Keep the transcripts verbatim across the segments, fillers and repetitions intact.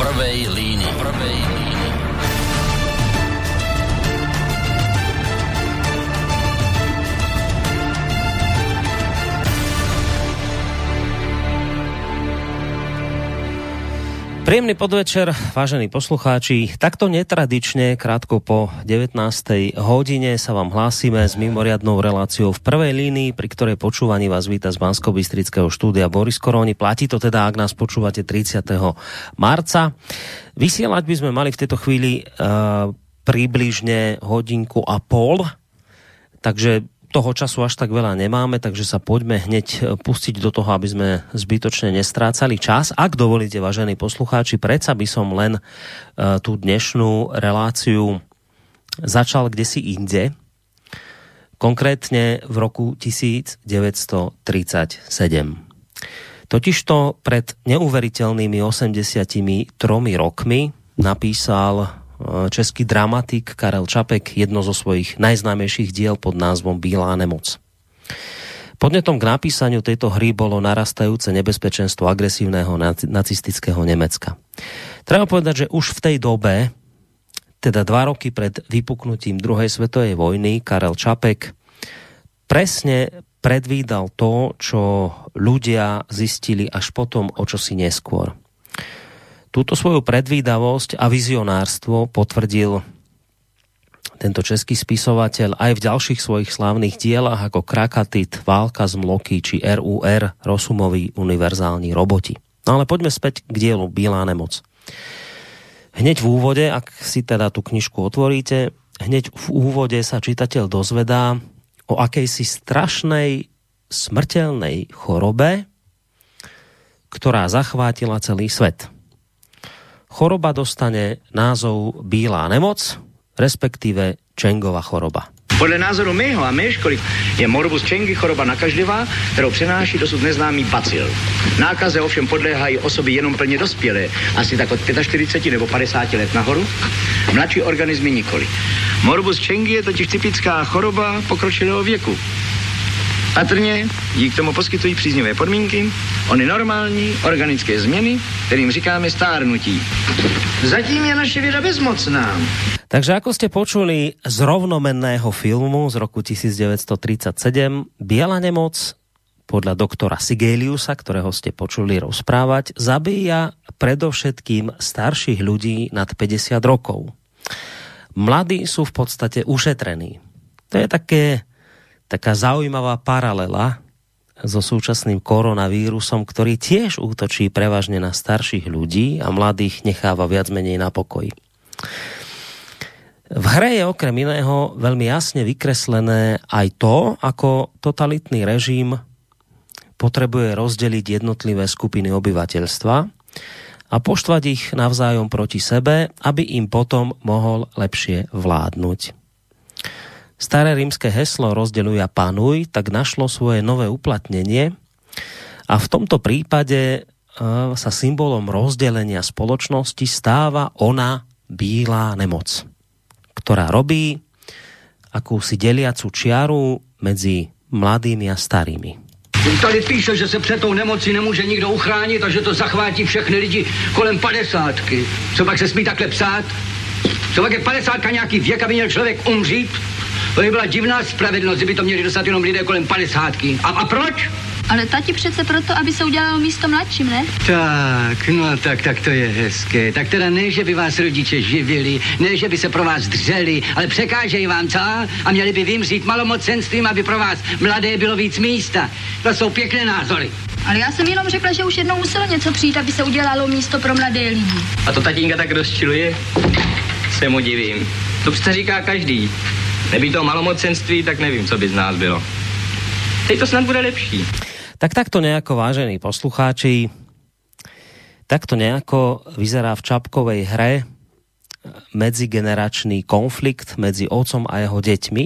prvej línii. Prvej línii. Príjemný podvečer, vážení poslucháči. Takto netradične, krátko po devätnástej hodine sa vám hlásime s mimoriadnou reláciou v prvej línii, pri ktorej počúvaní vás víta z Banskobystrického štúdia Boris Koróni. Platí to teda, ak nás počúvate tridsiateho marca. Vysielať by sme mali v tejto chvíli uh, približne hodinku a pol, takže toho času až tak veľa nemáme, takže sa poďme hneď pustiť do toho, aby sme zbytočne nestrácali čas. Ak dovolíte, vážení poslucháči, predsa by som len uh, tú dnešnú reláciu začal kdesi inde, konkrétne v roku devätnásť tridsaťsedem. Totižto pred neuveriteľnými osemdesiatimi tromi rokmi napísal český dramatik Karel Čapek jedno zo svojich najznámejších diel pod názvom Bílá nemoc. Podnetom k napísaniu tejto hry bolo narastajúce nebezpečenstvo agresívneho nacistického Nemecka. Treba povedať, že už v tej dobe, teda dva roky pred vypuknutím druhej svetovej vojny, Karel Čapek presne predvídal to, čo ľudia zistili až potom o čosi neskôr. Túto svoju predvídavosť a vizionárstvo potvrdil tento český spisovateľ aj v ďalších svojich slávnych dielách ako Krakatit, Válka z Mloky či er u er, Rosumoví univerzálni roboti. No ale poďme späť k dielu Bílá nemoc. Hneď v úvode, ak si teda tú knižku otvoríte, hneď v úvode sa čitateľ dozvedá o akejsi strašnej smrteľnej chorobe, ktorá zachvátila celý svet. Choroba dostane názov Bílá nemoc, respektíve Čengova choroba. Podle názoru mého a mé školy je morbus Čengy choroba nakažlivá, kterou přenáší dosud neznámý bacil. Nákaze ovšem podléhají osoby jenom plně dospělé, asi tak od štyridsaťpäť nebo päťdesiat let nahoru, mladší organismy nikoli. Morbus Čengy je totiž typická choroba pokročilého věku. Patrně dík tomu poskytují příznivé podmínky, ony normální organické změny, kterým říkáme stárnutí. Zatím je naše věda bezmocná. Takže ako ste počuli z rovnomenného filmu z roku devätnásť tridsaťsedem, Biela nemoc podľa doktora Sigeliusa, ktorého ste počuli rozprávať, zabíja predovšetkým starších ľudí nad päťdesiat rokov. Mladí sú v podstate ušetrení. To je také... taká zaujímavá paralela so súčasným koronavírusom, ktorý tiež útočí prevažne na starších ľudí a mladých necháva viac menej na pokoji. V hre je okrem iného veľmi jasne vykreslené aj to, ako totalitný režim potrebuje rozdeliť jednotlivé skupiny obyvateľstva a poštvať ich navzájom proti sebe, aby im potom mohol lepšie vládnuť. Staré rímske heslo rozdeľuj a panuj tak našlo svoje nové uplatnenie a v tomto prípade sa symbolom rozdelenia spoločnosti stáva ona Bílá nemoc, ktorá robí akúsi deliacu čiaru medzi mladými a starými. Tady píše, že se před tou nemocí nemůže nikdo uchránit a že to zachvátí všechny lidi kolem padesátky. Co pak se smí takhle psát? Co pak je padesátka nějaký věk, aby měl člověk umřít? To by byla divná spravedlnost, kdyby to měli dostat jenom lidé kolem padesátky. A, a proč? Ale tati přece proto, aby se udělalo místo mladším, ne? Tak, no tak, tak to je hezké. Tak teda ne, že by vás rodiče živili, ne, že by se pro vás dřeli, ale překážejí vám, co? A měli by vymřít malomocenstvím, aby pro vás mladé bylo víc místa. To jsou pěkné názory. Ale já jsem jenom řekla, že už jednou muselo něco přijít, aby se udělalo místo pro mladé lidi. A to tatínka tak rozčiluje? Se mu divím. To přece říká každý. Nebýt toho malomocenství, tak nevím, co by z nás bylo. Teď to snad bude lepší. Tak takto nejako, vážení poslucháči, takto nejako vyzerá v Čapkovej hre medzigeneračný konflikt medzi otcom a jeho deťmi.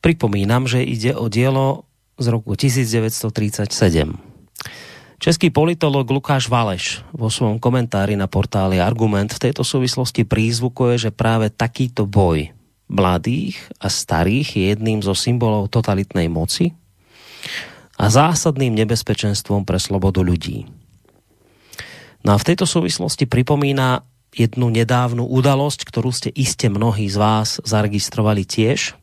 Pripomínam, že ide o dielo z roku devätnásť tridsaťsedem. Český politolog Lukáš Valeš vo svojom komentári na portáli Argument v tejto súvislosti prízvukuje, že práve takýto boj mladých a starých je jedným zo symbolov totalitnej moci a zásadným nebezpečenstvom pre slobodu ľudí. No a v tejto súvislosti pripomína jednu nedávnu udalosť, ktorú ste iste mnohí z vás zaregistrovali tiež,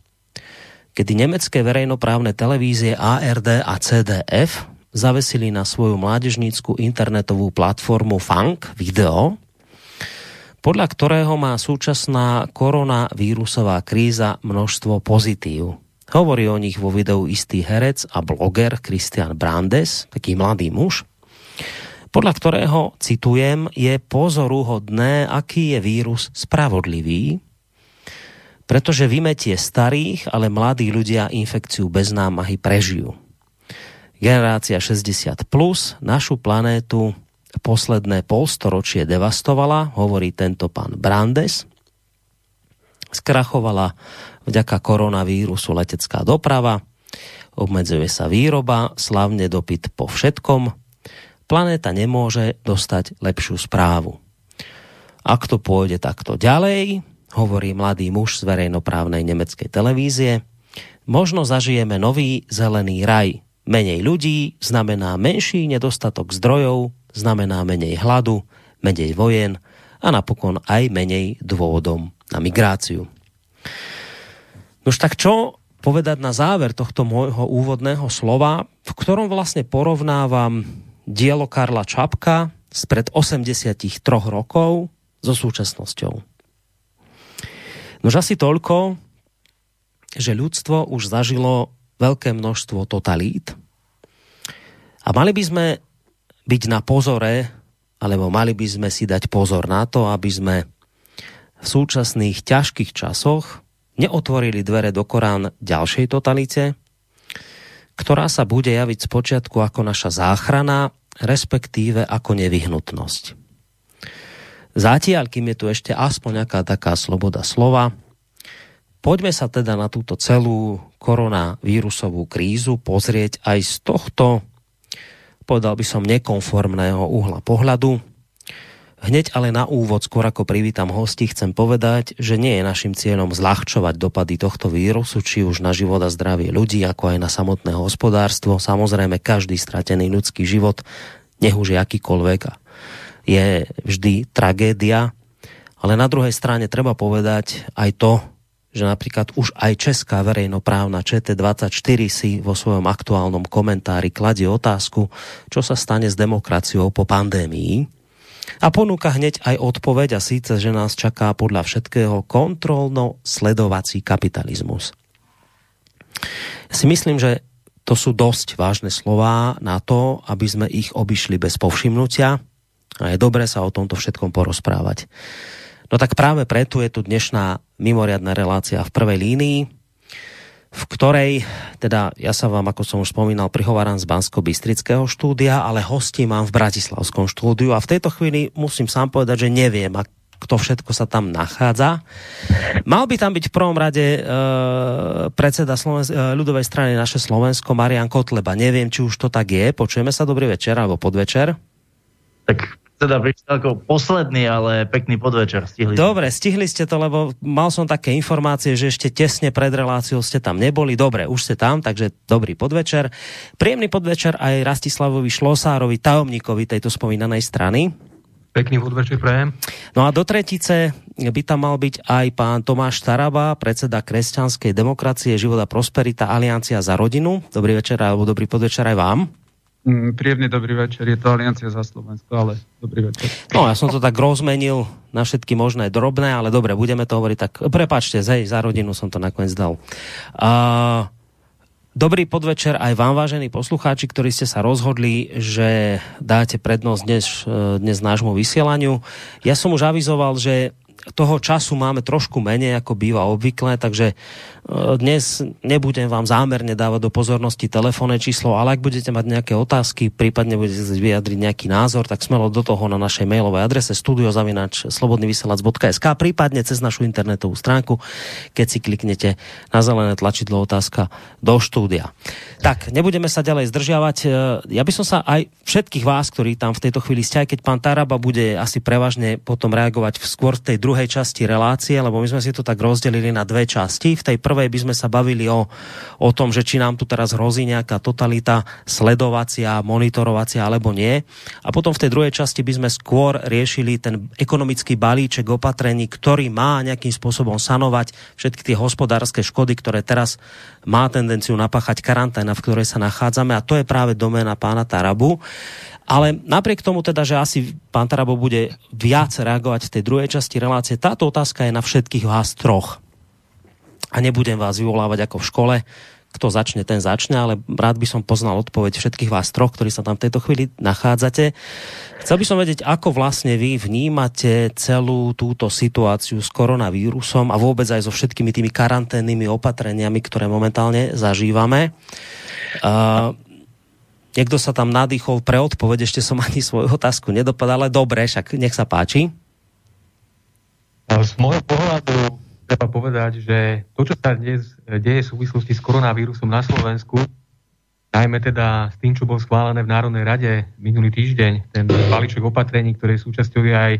kedy nemecké verejnoprávne televízie á er dé a zet dé ef zavesili na svoju mládežnícku internetovú platformu Funk video, podľa ktorého má súčasná koronavírusová kríza množstvo pozitív. Hovorí o nich vo videu istý herec a bloger Christian Brandes, taký mladý muž, podľa ktorého, citujem, je pozoruhodné, aký je vírus spravodlivý, pretože vymetie starých, ale mladí ľudia infekciu bez námahy prežijú. Generácia šesťdesiat plus, našu planétu posledné polstoročie devastovala, hovorí tento pán Brandes. Skrachovala vďaka koronavírusu letecká doprava, obmedzuje sa výroba, slavne dopyt po všetkom. Planéta nemôže dostať lepšiu správu. Ak to pôjde takto ďalej, hovorí mladý muž z verejnoprávnej nemeckej televízie, možno zažijeme nový zelený raj. Menej ľudí znamená menší nedostatok zdrojov, znamená menej hladu, menej vojen a napokon aj menej dôvodom na migráciu. Nož tak čo povedať na záver tohto môjho úvodného slova, v ktorom vlastne porovnávam dielo Karla Čapka spred osemdesiattri rokov so súčasnosťou. Nož asi toľko, že ľudstvo už zažilo veľké množstvo totalít. A mali by sme byť na pozore, alebo mali by sme si dať pozor na to, aby sme v súčasných ťažkých časoch neotvorili dvere do Korán ďalšej totalite, ktorá sa bude javiť spočiatku ako naša záchrana, respektíve ako nevyhnutnosť. Zatiaľ, kým je tu ešte aspoň nejaká taká sloboda slova, poďme sa teda na túto celú koronavírusovú krízu pozrieť aj z tohto, povedal by som, nekonformného uhla pohľadu. Hneď ale na úvod, skôr ako privítam hostí, chcem povedať, že nie je našim cieľom zľahčovať dopady tohto vírusu, či už na život a zdravie ľudí, ako aj na samotné hospodárstvo. Samozrejme, každý stratený ľudský život, nech už je akýkoľvek, je vždy tragédia. Ale na druhej strane treba povedať aj to, že napríklad už aj česká verejnoprávna ČT24 si vo svojom aktuálnom komentári kladie otázku, čo sa stane s demokraciou po pandémii. A ponúka hneď aj odpoveď, a síce, že nás čaká podľa všetkého kontrolno-sledovací kapitalizmus. Si myslím, že to sú dosť vážne slová na to, aby sme ich obišli bez povšimnutia, a je dobré sa o tomto všetkom porozprávať. No tak práve preto je tu dnešná mimoriadna relácia v prvej línii, v ktorej, teda ja sa vám, ako som už spomínal, prihováram z Banskobystrického štúdia, ale hostí mám v bratislavskom štúdiu a v tejto chvíli musím sám povedať, že neviem, kto všetko sa tam nachádza. Mal by tam byť v prvom rade e, predseda Slovensk- ľudovej strany Naše Slovensko, Marian Kotleba. Neviem, či už to tak je. Počujeme sa, dobrý večer alebo podvečer. Tak teda prišiel ako posledný, ale pekný podvečer. Stihli Dobre, stihli ste to, lebo mal som také informácie, že ešte tesne pred reláciou ste tam neboli. Dobre, už ste tam, takže dobrý podvečer. Príjemný podvečer aj Rastislavovi Šlosárovi, tajomníkovi tejto spomínanej strany. Pekný podvečer prajem. No a do tretice by tam mal byť aj pán Tomáš Taraba, predseda Kresťanskej demokracie, život a prosperita, Aliancia za rodinu. Dobrý večer alebo dobrý podvečer aj vám. Príjemný dobrý večer, je to Aliancia za Slovensko, ale dobrý večer. No, ja som to tak rozmenil na všetky možné drobné, ale dobre, budeme to hovoriť tak. Prepáčte, hej, za rodinu som to nakoniec dal. Uh, dobrý podvečer aj vám, vážení poslucháči, ktorí ste sa rozhodli, že dáte prednosť dnes, dnes nášmu vysielaniu. Ja som už avizoval, že toho času máme trošku menej, ako býva obvykle, takže dnes nebudem vám zámerne dávať do pozornosti telefónne číslo, ale ak budete mať nejaké otázky, prípadne budete vyjadriť nejaký názor, tak smelo do toho na našej mailovej adrese studio zavináč slobodnyvysielac bodka es ká, prípadne cez našu internetovú stránku, keď si kliknete na zelené tlačidlo otázka do štúdia. Tak, nebudeme sa ďalej zdržiavať. Ja by som sa aj všetkých vás, ktorí tam v tejto chvíli ste, aj keď pán Taraba bude asi prevažne potom reagovať skôr v tej druhej časti relácie, lebo my sme si to tak rozdelili na dve časti. V tej prvej by sme sa bavili o, o tom, že či nám tu teraz hrozí nejaká totalita sledovacia, monitorovacia alebo nie. A potom v tej druhej časti by sme skôr riešili ten ekonomický balíček opatrení, ktorý má nejakým spôsobom sanovať všetky tie hospodárske škody, ktoré teraz má tendenciu napáchať karanténa, v ktorej sa nachádzame. A to je práve doména pána Tarabu. Ale napriek tomu teda, že asi pán Tarabo bude viac reagovať v tej druhej časti relácie, táto otázka je na všetkých vás troch. A nebudem vás vyvolávať ako v škole, kto začne, ten začne, ale rád by som poznal odpoveď všetkých vás troch, ktorí sa tam v tejto chvíli nachádzate. Chcel by som vedieť, ako vlastne vy vnímate celú túto situáciu s koronavírusom a vôbec aj so všetkými tými karanténnymi opatreniami, ktoré momentálne zažívame. Uh, Niekto sa tam nadýchol pre odpoveď, ešte som ani svoju otázku nedopadal, ale dobre, však nech sa páči. Z môjho pohľadu treba povedať, že to, čo sa dnes deje v súvislosti s koronavírusom na Slovensku, najmä teda s tým, čo bol schválené v Národnej rade minulý týždeň, ten balíček opatrení, ktoré súčasťou je aj,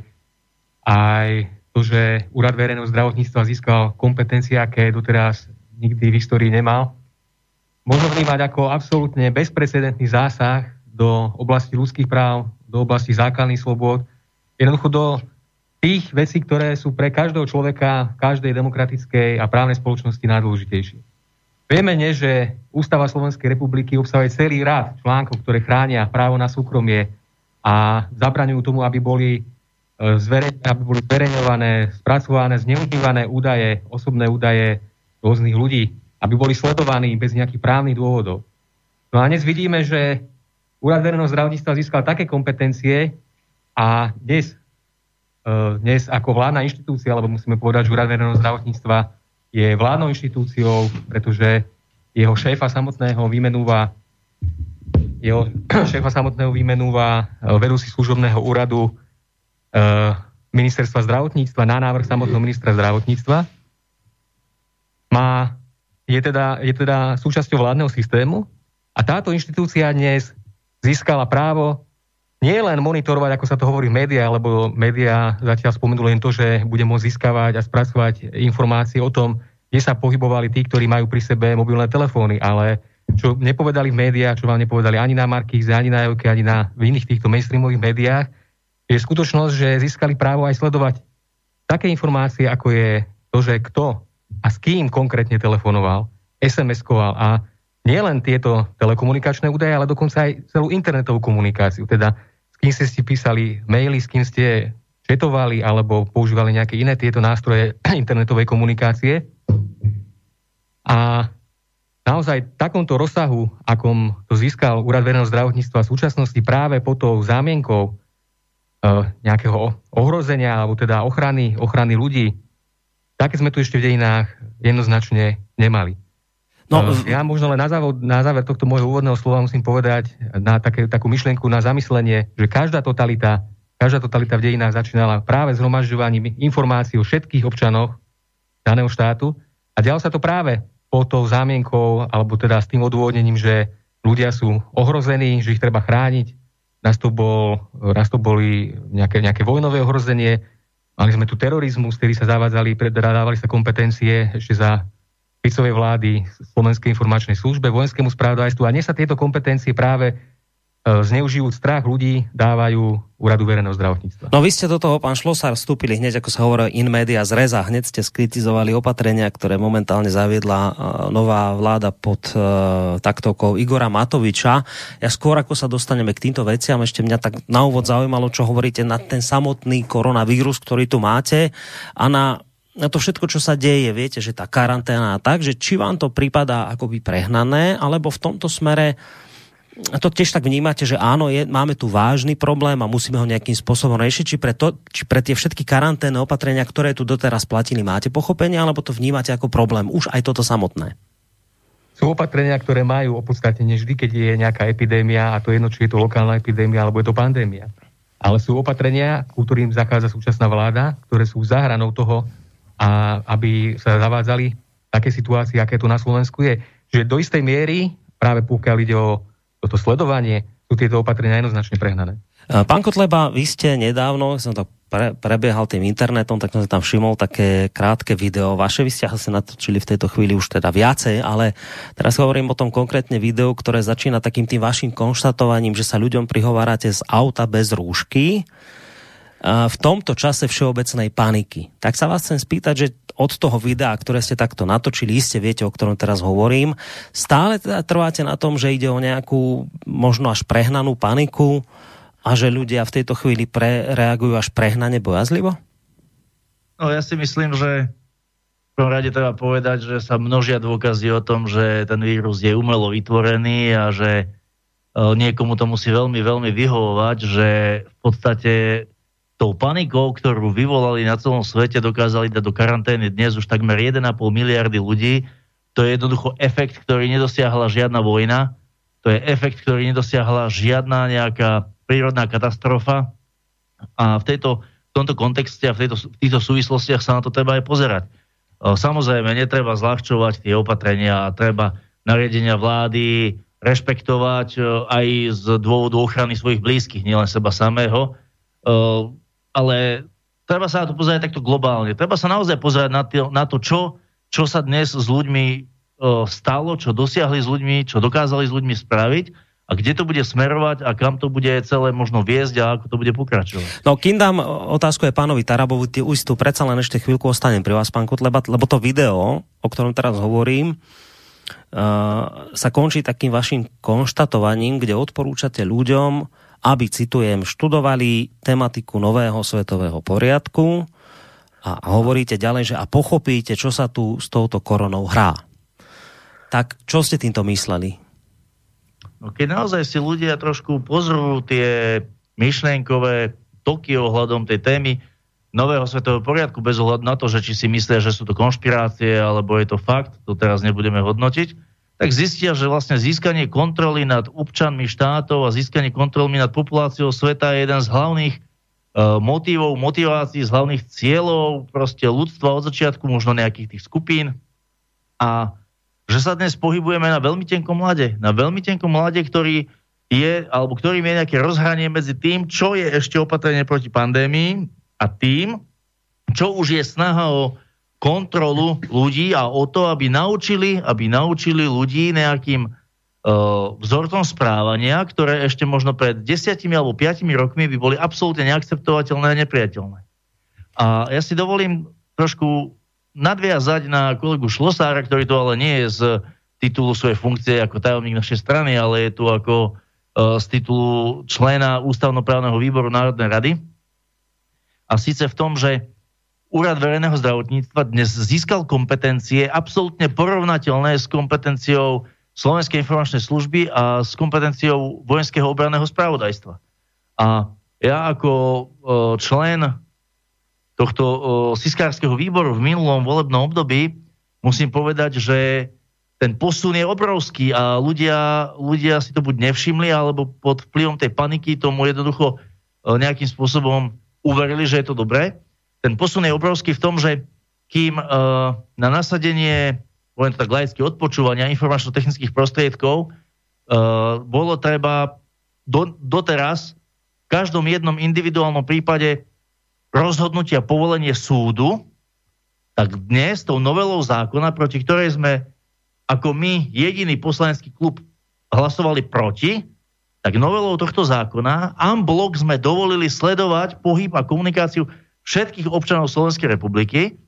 aj to, že Úrad verejného zdravotníctva získal kompetencie, aké doteraz nikdy v histórii nemal, možno vnímať ako absolútne bezprecedentný zásah do oblasti ľudských práv, do oblasti základných slobôd, jednoducho do tých vecí, ktoré sú pre každého človeka v každej demokratickej a právnej spoločnosti najdôležitejšie. Vieme, nie, že Ústava Slovenskej republiky obsahuje celý rad článkov, ktoré chránia právo na súkromie a zabraňujú tomu, aby boli, zverej, aby boli zverejňované, spracované, zneužívané údaje, osobné údaje rôznych ľudí, aby boli sledovaní bez nejakých právnych dôvodov. No a dnes vidíme, že Úrad verejného zdravotníctva získal také kompetencie a dnes, dnes ako vládna inštitúcia, lebo musíme povedať, že Úrad verejného zdravotníctva je vládnou inštitúciou, pretože jeho šéfa samotného vymenúva jeho šéfa samotného vymenúva vedúci služobného úradu ministerstva zdravotníctva na návrh samotného ministra zdravotníctva. Má Je teda, je teda súčasťou vládneho systému a táto inštitúcia dnes získala právo nie len monitorovať, ako sa to hovorí v médiách, lebo médiá zatiaľ spomenú len to, že bude môcť získavať a spracovať informácie o tom, kde sa pohybovali tí, ktorí majú pri sebe mobilné telefóny, ale čo nepovedali v médiách, čo vám nepovedali ani na Markíze, ani na Jojke, ani na v iných týchto mainstreamových médiách, je skutočnosť, že získali právo aj sledovať také informácie, ako je to, že kto a s kým konkrétne telefonoval, es em eskoval a nielen tieto telekomunikačné údaje, ale dokonca aj celú internetovú komunikáciu, teda s kým ste si písali maily, s kým ste chatovali alebo používali nejaké iné tieto nástroje internetovej komunikácie. A naozaj v takomto rozsahu, akom to získal Úrad verejného zdravotníctva v súčasnosti práve pod tou zámienkou e, nejakého ohrozenia alebo teda ochrany, ochrany ľudí, také sme tu ešte v dejinách jednoznačne nemali. No, ja možno len na záver, na záver tohto môjho úvodného slova musím povedať na také, takú myšlienku na zamyslenie, že každá totalita, každá totalita v dejinách začínala práve zhromažďovaním informácií o všetkých občanoch daného štátu a dialo sa to práve pod tou zámienkou alebo teda s tým odôvodnením, že ľudia sú ohrození, že ich treba chrániť. Raz to, bol, raz to boli nejaké, nejaké vojnové ohrozenie, mali sme tu terorizmus, ktorý sa zavádzali, predávali sa kompetencie ešte za Ficovej vlády Slovenskej informačnej službe, vojenskému spravodajstvu a dnes sa tieto kompetencie práve zneužijúc strach ľudí dávajú Úradu verejného zdravotníctva. No vy ste do toho, pán Šlosár, vstúpili hneď, ako sa hovorí in media zreza, hneď ste skritizovali opatrenia, ktoré momentálne zaviedla nová vláda pod uh, taktovkou Igora Matoviča. Ja skôr, ako sa dostaneme k týmto veciam, ešte mňa tak na úvod zaujímalo, čo hovoríte na ten samotný koronavírus, ktorý tu máte a na na to všetko, čo sa deje, viete, že tá karanténa a tak, že či vám to prípada akoby prehnané, alebo v tomto smere a to tiež tak vnímate, že áno, je, máme tu vážny problém a musíme ho nejakým spôsobom riešiť, či pre, to, či pre tie všetky karanténne opatrenia, ktoré tu doteraz platili, máte pochopenie, alebo to vnímate ako problém, už aj toto samotné? Sú opatrenia, ktoré majú opodstatnenie vždy, keď je nejaká epidémia, a to jedno, či je to lokálna epidémia, alebo je to pandémia. Ale sú opatrenia, ku ktorým zachádza súčasná vláda, ktoré sú za hranou toho, a aby sa zavádzali také situácie, aké to na Slovensku je. Že do istej miery, práve pokiaľ ide o toto sledovanie, sú tieto opatrenia jednoznačne prehnané. Pán Kotleba, vy ste nedávno, som to pre, prebiehal tým internetom, tak som si tam všimol také krátke video vaše. Vy ste asi natočili v tejto chvíli už teda viacej, ale teraz hovorím o tom konkrétne videu, ktoré začína takým tým vašim konštatovaním, že sa ľuďom prihovárate z auta bez rúšky v tomto čase všeobecnej paniky. Tak sa vás chcem spýtať, že od toho videa, ktoré ste takto natočili, iste viete, o ktorom teraz hovorím, stále teda trváte na tom, že ide o nejakú možno až prehnanú paniku a že ľudia v tejto chvíli pre, reagujú až prehnane bojazlivo? No ja si myslím, že v prvom rade treba povedať, že sa množia dôkazy o tom, že ten vírus je umelo vytvorený a že niekomu to musí veľmi, veľmi vyhovovať, že v podstate tou panikou, ktorú vyvolali na celom svete, dokázali dať do karantény dnes už takmer jeden a pol miliardy ľudí. To je jednoducho efekt, ktorý nedosiahla žiadna vojna. To je efekt, ktorý nedosiahla žiadna nejaká prírodná katastrofa. A v, tejto, v tomto kontexte a v, tejto, v týchto súvislostiach sa na to treba aj pozerať. Samozrejme, netreba zľahčovať tie opatrenia, treba nariadenia vlády rešpektovať aj z dôvodu ochrany svojich blízkych, nielen seba samého. Ale treba sa na to pozerať takto globálne. Treba sa naozaj pozerať na, t- na to, čo, čo sa dnes s ľuďmi uh, stalo, čo dosiahli s ľuďmi, čo dokázali s ľuďmi spraviť a kde to bude smerovať a kam to bude celé možno viesť a ako to bude pokračovať. No, kým dám otázku aj pánovi Tarabovi, ty už tu predsa len ešte chvíľku ostanem pri vás, pán Kotleba, lebo to video, o ktorom teraz hovorím, uh, sa končí takým vašim konštatovaním, kde odporúčate ľuďom, aby, citujem, študovali tematiku nového svetového poriadku a hovoríte ďalej, že a pochopíte, čo sa tu s touto koronou hrá. Tak čo ste týmto mysleli? No, keď naozaj si ľudia trošku pozrú tie myšlienkové toky ohľadom tej témy nového svetového poriadku, bez ohľadu na to, že či si myslia, že sú to konšpirácie, alebo je to fakt, to teraz nebudeme hodnotiť, tak zistia, že vlastne získanie kontroly nad občanmi štátov a získanie kontroly nad populáciou sveta je jeden z hlavných uh, motivov, motivácií, z hlavných cieľov proste ľudstva od začiatku, možno nejakých tých skupín. A že sa dnes pohybujeme na veľmi tenkom ľade. Na veľmi tenkom ľade, ktorý je, alebo ktorým je nejaké rozhranie medzi tým, čo je ešte opatrenie proti pandémii a tým, čo už je snaha o kontrolu ľudí a o to, aby naučili, aby naučili ľudí nejakým uh, vzorcom správania, ktoré ešte možno pred desiatimi alebo piatimi rokmi by boli absolútne neakceptovateľné a nepriateľné. A ja si dovolím trošku nadviazať na kolegu Šlosára, ktorý tu ale nie je z titulu svojej funkcie ako tajomník našej strany, ale je tu ako uh, z titulu člena ústavnoprávneho výboru Národnej rady. A síce v tom, že Úrad verejného zdravotníctva dnes získal kompetencie absolútne porovnateľné s kompetenciou Slovenskej informačnej služby a s kompetenciou vojenského obranného spravodajstva. A ja ako člen tohto siskárskeho výboru v minulom volebnom období musím povedať, že ten posun je obrovský a ľudia, ľudia si to buď nevšimli, alebo pod vplyvom tej paniky tomu jednoducho nejakým spôsobom uverili, že je to dobré. Ten posun je obrovský v tom, že kým uh, na nasadenie, poviem to tak laicky, odpočúvania informačno-technických prostriedkov uh, bolo treba do, doteraz v každom jednom individuálnom prípade rozhodnutia povolenie súdu, tak dnes tou novelou zákona, proti ktorej sme ako my jediný poslanecký klub hlasovali proti, tak novelou tohto zákona unblock sme dovolili sledovať pohyb a komunikáciu všetkých občanov Slovenskej republiky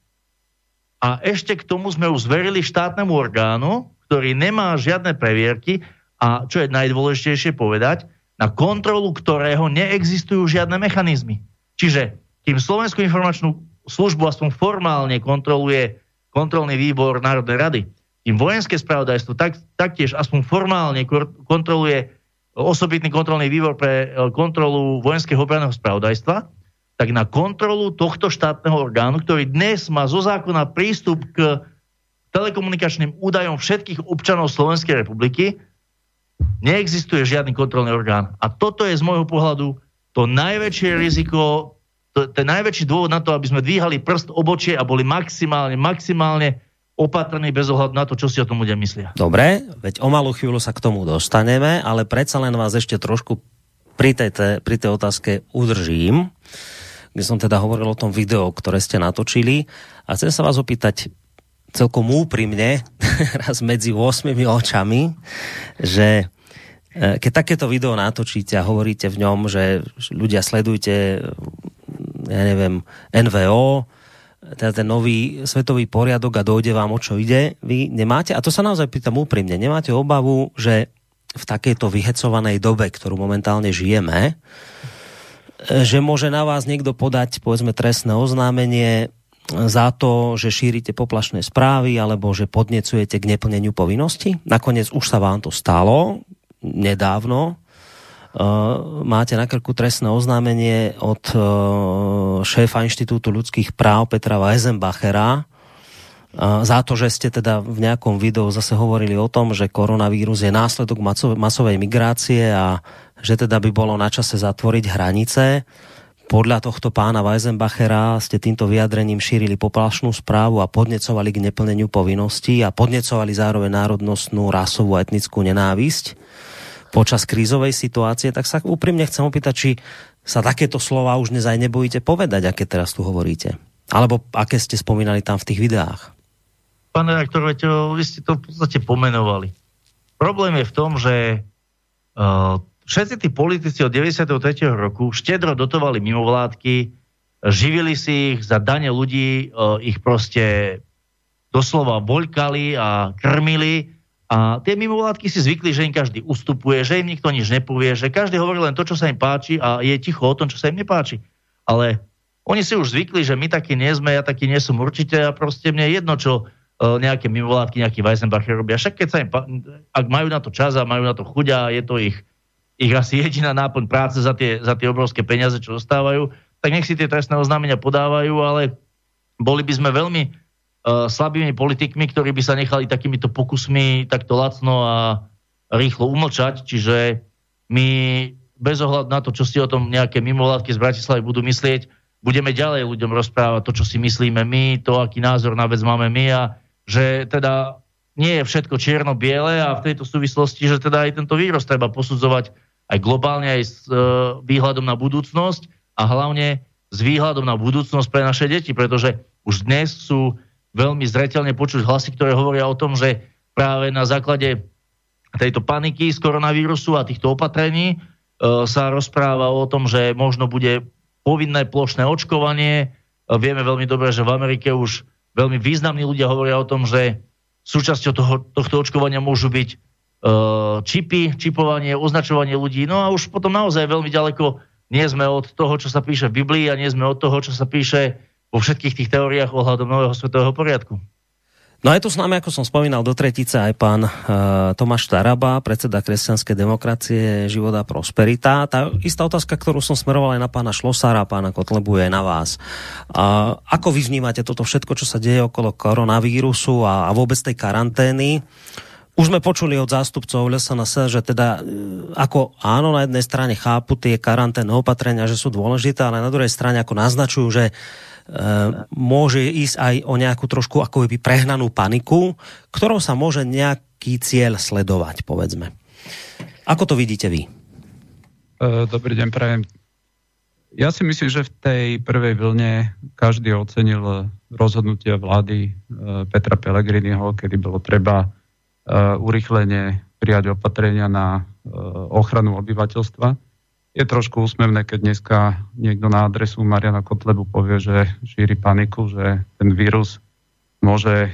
a ešte k tomu sme ju zverili štátnemu orgánu, ktorý nemá žiadne previerky a, čo je najdôležitejšie povedať, na kontrolu ktorého neexistujú žiadne mechanizmy. Čiže kým Slovenskú informačnú službu aspoň formálne kontroluje kontrolný výbor Národnej rady, kým vojenské spravodajstvo tak, taktiež aspoň formálne kontroluje osobitný kontrolný výbor pre kontrolu vojenského obranného spravodajstva, tak na kontrolu tohto štátneho orgánu, ktorý dnes má zo zákona prístup k telekomunikačným údajom všetkých občanov Slovenskej republiky, neexistuje žiadny kontrolný orgán. A toto je z môjho pohľadu to najväčšie riziko, to, ten najväčší dôvod na to, aby sme dvíhali prst obočie a boli maximálne, maximálne opatrný bez ohľadu na to, čo si o tom ľudia myslia. Dobre, veď o malú chvíľu sa k tomu dostaneme, ale predsa len vás ešte trošku pri tej, pri tej otázke udržím, kde som teda hovoril o tom videu, ktoré ste natočili. A chcem sa vás opýtať celkom úprimne, raz medzi ôsmimi očami, že keď takéto video natočíte a hovoríte v ňom, že ľudia sledujte, ja neviem, en vé ó, teda ten nový svetový poriadok a dojde vám, o čo ide, vy nemáte, a to sa naozaj pýtam úprimne, nemáte obavu, že v takejto vyhecovanej dobe, ktorú momentálne žijeme, že môže na vás niekto podať, povedzme, trestné oznámenie za to, že šírite poplašné správy alebo že podnecujete k neplneniu povinnosti? Nakoniec už sa vám to stalo nedávno. Uh, máte na krku trestné oznámenie od uh, šéfa Inštitútu ľudských práv Petra Eisenbachera uh, za to, že ste teda v nejakom videu zase hovorili o tom, že koronavírus je následok maso- masovej migrácie a že teda by bolo na čase zatvoriť hranice. Podľa tohto pána Weizenbachera ste týmto vyjadrením šírili poplašnú správu a podnecovali k neplneniu povinností a podnecovali zároveň národnostnú, rasovú a etnickú nenávisť počas krízovej situácie. Tak sa úprimne chcem opýtať, či sa takéto slova už dnes aj nebojíte povedať, aké teraz tu hovoríte. Alebo aké ste spomínali tam v tých videách. Pán redaktor, vy ste to v podstate pomenovali. Problém je v tom, že uh, všetci tí politici od deväťdesiateho tretieho roku štedro dotovali mimovládky, živili si ich za dane ľudí, ich proste doslova voľkali a krmili a tie mimovládky si zvykli, že im každý ustupuje, že im nikto nič nepovie, že každý hovorí len to, čo sa im páči a je ticho o tom, čo sa im nepáči. Ale oni si už zvykli, že my takí nie sme, ja taký nie som určite a proste mne je jedno, čo nejaké mimovládky, nejaký Weizenbacher robia. Však keď sa im, ak majú na to čas a majú na to chuť a je to ich ich asi jediná náplň práce za tie, za tie obrovské peniaze, čo dostávajú, tak nech si tie trestné oznámenia podávajú, ale boli by sme veľmi uh, slabými politikmi, ktorí by sa nechali takýmito pokusmi takto lacno a rýchlo umlčať, čiže my bez ohľadu na to, čo si o tom nejaké mimovládky z Bratislavy budú myslieť, budeme ďalej ľuďom rozprávať to, čo si myslíme my, to, aký názor na vec máme my a že teda nie je všetko čierno-biele a v tejto súvislosti, že teda aj tento vírus treba posudzovať aj globálne, aj s e, výhľadom na budúcnosť a hlavne s výhľadom na budúcnosť pre naše deti, pretože už dnes sú veľmi zreteľne počuť hlasy, ktoré hovoria o tom, že práve na základe tejto paniky z koronavírusu a týchto opatrení e, sa rozpráva o tom, že možno bude povinné plošné očkovanie. E, vieme veľmi dobre, že v Amerike už veľmi významní ľudia hovoria o tom, že súčasťou toho, tohto očkovania môžu byť uh, čipy, čipovanie, označovanie ľudí. No a už potom naozaj veľmi ďaleko nie sme od toho, čo sa píše v Biblii a nie sme od toho, čo sa píše vo všetkých tých teóriách ohľadom nového svetového poriadku. No a je tu s nami, ako som spomínal, do tretice aj pán uh, Tomáš Taraba, predseda Kresťanskej demokracie, Život a prosperita. Tá istá otázka, ktorú som smeroval aj na pána Šlosára, pána Kotlebu, aj na vás. Uh, ako vy vnímate toto všetko, čo sa deje okolo koronavírusu a, a vôbec tej karantény? Už sme počuli od zástupcov ĽSNS, že teda uh, ako áno, na jednej strane chápu tie karanténne opatrenia, že sú dôležité, ale na druhej strane ako naznačujú, že môže ísť aj o nejakú trošku akoby prehnanú paniku, ktorou sa môže nejaký cieľ sledovať, povedzme. Ako to vidíte vy? Dobrý deň, prajem. Ja si myslím, že v tej prvej vlne každý ocenil rozhodnutie vlády Petra Pellegriniho, kedy bolo treba urýchlenie prijať opatrenia na ochranu obyvateľstva. Je trošku úsmevné, keď dneska niekto na adresu Mariana Kotlebu povie, že šíri paniku, že ten vírus môže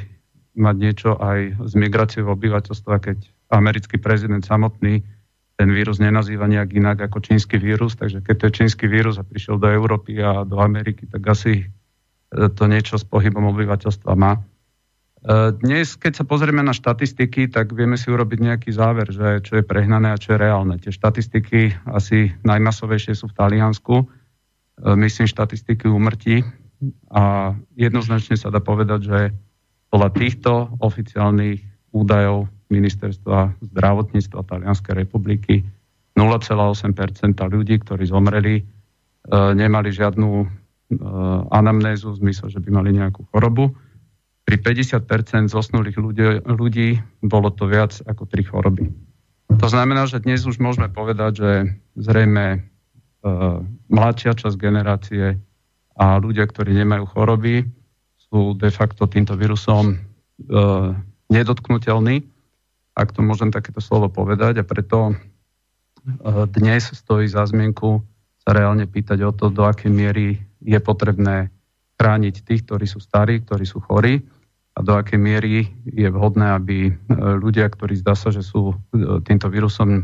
mať niečo aj z migrácie obyvateľstva, keď americký prezident samotný ten vírus nenazýva nejak inak ako čínsky vírus, takže keď to je čínsky vírus a prišiel do Európy a do Ameriky, tak asi to niečo s pohybom obyvateľstva má. Dnes, keď sa pozrieme na štatistiky, tak vieme si urobiť nejaký záver, že čo je prehnané a čo je reálne. Tie štatistiky asi najmasovejšie sú v Taliansku. Myslím, štatistiky úmrtí. A jednoznačne sa dá povedať, že podľa týchto oficiálnych údajov Ministerstva zdravotníctva Talianskej republiky nula celá osem percent ľudí, ktorí zomreli, nemali žiadnu anamnézu v zmysle, že by mali nejakú chorobu. Pri päťdesiat percent zosnulých ľudí, ľudí bolo to viac ako tri choroby. To znamená, že dnes už môžeme povedať, že zrejme e, mladšia časť generácie a ľudia, ktorí nemajú choroby, sú de facto týmto vírusom e, nedotknuteľní, ak to môžem takéto slovo povedať, a preto e, dnes stojí za zmienku sa reálne pýtať o to, do akej miery je potrebné chrániť tých, ktorí sú starí, ktorí sú chorí, a do akej miery je vhodné, aby ľudia, ktorí zdá sa, že sú týmto vírusom e,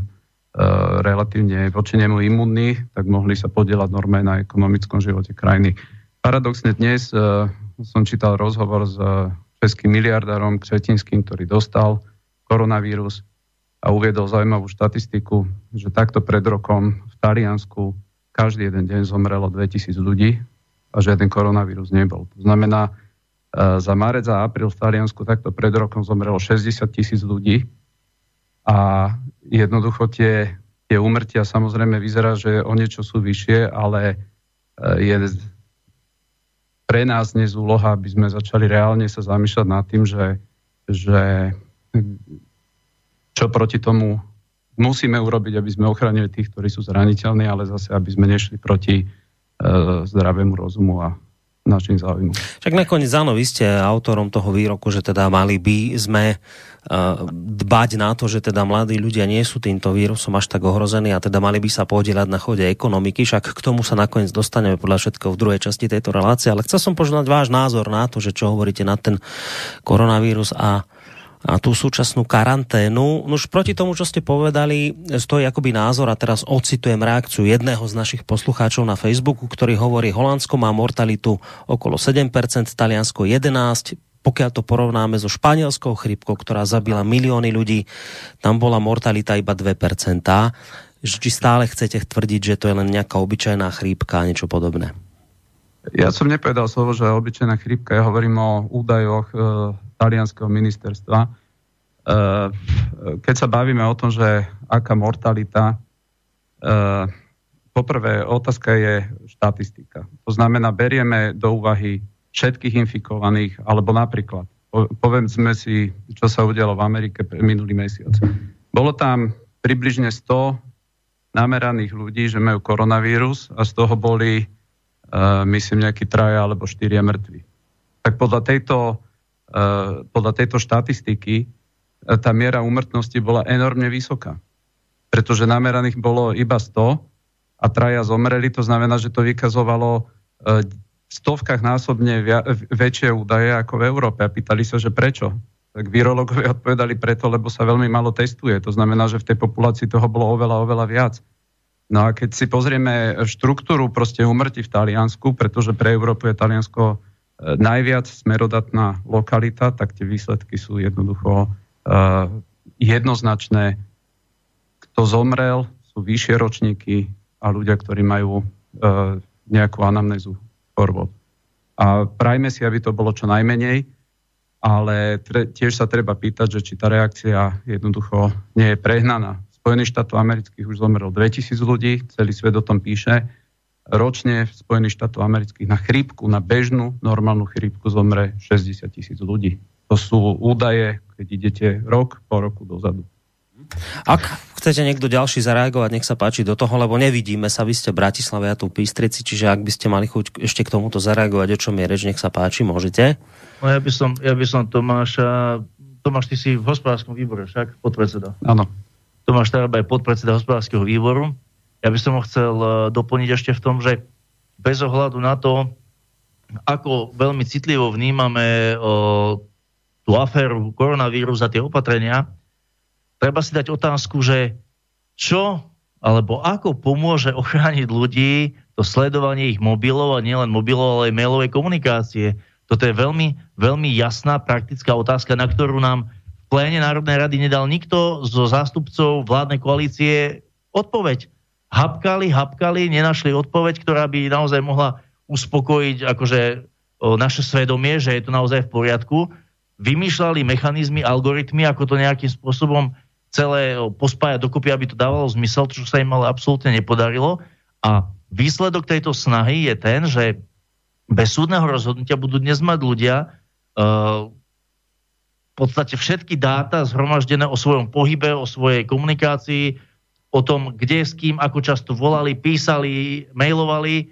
relatívne voči nemu imunní, tak mohli sa podieľať normálne na ekonomickom živote krajiny. Paradoxne dnes e, som čítal rozhovor s českým miliardárom Třetínským, ktorý dostal koronavírus a uviedol zaujímavú štatistiku, že takto pred rokom v Taliansku každý jeden deň zomrelo dvetisíc ľudí a žiaden koronavírus nebol. To znamená, za marec a apríl v Taliansku takto pred rokom zomrelo šesťdesiat tisíc ľudí a jednoducho tie, tie úmrtia samozrejme vyzerá, že o niečo sú vyššie, ale je pre nás dnes úloha, aby sme začali reálne sa zamýšľať nad tým, že, že čo proti tomu musíme urobiť, aby sme ochránili tých, ktorí sú zraniteľní, ale zase, aby sme nešli proti e, zdravému rozumu a našim záujmom. Však nakoniec, áno, vy ste autorom toho výroku, že teda mali by sme dbať na to, že teda mladí ľudia nie sú týmto vírusom až tak ohrození a teda mali by sa podieľať na chode ekonomiky, však k tomu sa nakoniec dostaneme podľa všetkého v druhej časti tejto relácie, ale chcel som poznať váš názor na to, že čo hovoríte na ten koronavírus a a tú súčasnú karanténu. Nož proti tomu, čo ste povedali, stojí akoby názor, a teraz ocitujem reakciu jedného z našich poslucháčov na Facebooku, ktorý hovorí, Holandsko má mortalitu okolo sedem percent, Taliansko jedenásť percent, pokiaľ to porovnáme so španielskou chrípkou, ktorá zabila milióny ľudí, tam bola mortalita iba dve percentá. Či stále chcete tvrdiť, že to je len nejaká obyčajná chrípka a niečo podobné? Ja som nepovedal slovo, že obyčajná chrípka. Ja hovorím o údajoch e, talianskeho ministerstva. E, keď sa bavíme o tom, že aká mortalita, e, poprvé otázka je štatistika. To znamená, berieme do úvahy všetkých infikovaných, alebo napríklad, po, povedzme si, čo sa udialo v Amerike minulý mesiac. Bolo tam približne sto nameraných ľudí, že majú koronavírus, a z toho boli myslím nejaký traja alebo štyria mŕtvi. Tak podľa tejto, podľa tejto štatistiky tá miera úmrtnosti bola enormne vysoká, pretože nameraných bolo iba sto a traja zomreli, to znamená, že to vykazovalo v stovkách násobne väčšie údaje ako v Európe, a pýtali sa, že prečo. Tak virológovia odpovedali preto, lebo sa veľmi málo testuje, to znamená, že v tej populácii toho bolo oveľa, oveľa viac. No a keď si pozrieme štruktúru proste úmrtí v Taliansku, pretože pre Európu je Taliansko najviac smerodatná lokalita, tak tie výsledky sú jednoducho uh, jednoznačné. Kto zomrel, sú vyššie ročníky a ľudia, ktorí majú uh, nejakú anamnézu chorôb. A prajme si, aby to bolo čo najmenej, ale tre- tiež sa treba pýtať, že či tá reakcia jednoducho nie je prehnaná. Spojených štátov amerických už zomrelo dvetisíc ľudí, celý svet o tom píše. Ročne v Spojených štátov amerických na chrípku, na bežnú normálnu chrípku zomre šesťdesiat tisíc ľudí. To sú údaje, keď idete rok po roku dozadu. Ak chcete niekto ďalší zareagovať, nech sa páči do toho, lebo nevidíme sa, vy ste v Bratislave a tu Pistrici, čiže ak by ste mali chuť ešte k tomuto zareagovať, o čom je reč, nech sa páči, môžete. No ja by som, ja by som Tomáša, Tomáš, ty si v hospodárskom výbore, však podpredseda. Áno. Tomáš Taraba je podpredseda hospodárskeho výboru. Ja by som ho chcel doplniť ešte v tom, že bez ohľadu na to, ako veľmi citlivo vnímame o, tú aféru koronavírus a tie opatrenia, treba si dať otázku, že čo alebo ako pomôže ochrániť ľudí to sledovanie ich mobilov, a nielen mobilov, ale aj mailovej komunikácie. Toto je veľmi, veľmi jasná praktická otázka, na ktorú nám pléne Národnej rady nedal nikto zo zástupcov vládnej koalície odpoveď. Hapkali, hapkali, nenašli odpoveď, ktorá by naozaj mohla uspokojiť akože naše svedomie, že je to naozaj v poriadku. Vymýšľali mechanizmy, algoritmy, ako to nejakým spôsobom celé pospájať dokopy, aby to dávalo zmysel, čo sa im ale absolútne nepodarilo. A výsledok tejto snahy je ten, že bez súdneho rozhodnutia budú dnes mať ľudia uh, v podstate všetky dáta zhromaždené o svojom pohybe, o svojej komunikácii, o tom, kde, s kým, ako často volali, písali, mailovali.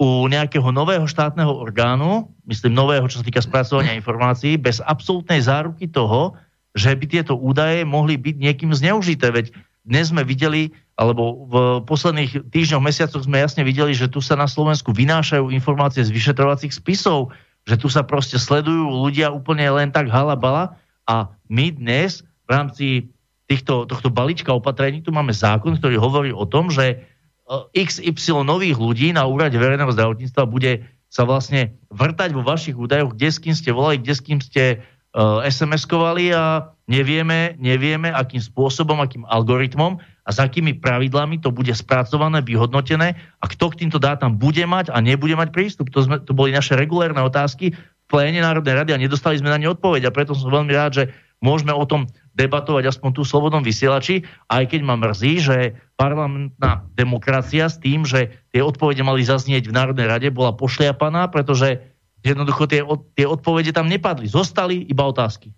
u nejakého nového štátneho orgánu, myslím nového, čo sa týka spracovania informácií, bez absolútnej záruky toho, že by tieto údaje mohli byť niekým zneužité. Veď dnes sme videli, alebo v posledných týždňoch, mesiacoch sme jasne videli, že tu sa na Slovensku vynášajú informácie z vyšetrovacích spisov, že tu sa proste sledujú ľudia úplne len tak halabala a my dnes v rámci týchto, tohto balíčka opatrení tu máme zákon, ktorý hovorí o tom, že iks ypsilon nových ľudí na úrade verejného zdravotníctva bude sa vlastne vrtať vo vašich údajoch, kde s kým ste volali, kde s kým ste uh, es em eskovali a nevieme, nevieme, akým spôsobom, akým algoritmom a s akými pravidlami to bude spracované, vyhodnotené a kto k týmto dátam bude mať a nebude mať prístup. To, sme, to boli naše regulérne otázky v pléne Národnej rady a nedostali sme na ne odpoveď a preto som veľmi rád, že môžeme o tom debatovať aspoň tu v Slobodnom vysielači, aj keď ma mrzí, že parlamentná demokracia s tým, že tie odpovede mali zaznieť v Národnej rade, bola pošliapaná, pretože jednoducho tie, tie odpovede tam nepadli. Zostali iba otázky.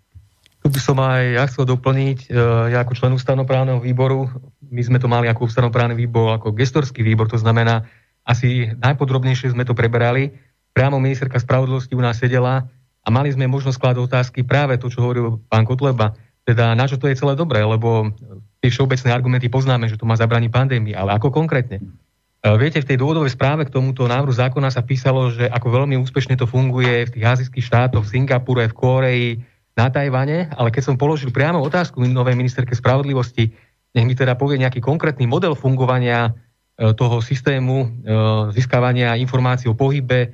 Tu by som aj ja chcel doplniť, ja ako člen ústavnoprávneho výboru, my sme to mali ako ústavnoprávny výbor, ako gestorský výbor, to znamená, asi najpodrobnejšie sme to preberali. Priamo ministerka spravodlivosti u nás sedela a mali sme možnosť klásť otázky práve to, čo hovoril pán Kotleba. Teda na čo to je celé dobré, lebo tie všeobecné argumenty poznáme, že to má zabrániť pandémii, ale ako konkrétne? Viete, v tej dôvodovej správe k tomuto návrhu zákona sa písalo, že ako veľmi úspešne to funguje v tých ázijských štátoch, v Singapúre, v Kórei, na Tajvane, ale keď som položil priamo otázku novej ministerke spravodlivosti, nech mi teda povie nejaký konkrétny model fungovania toho systému získavania informácií o pohybe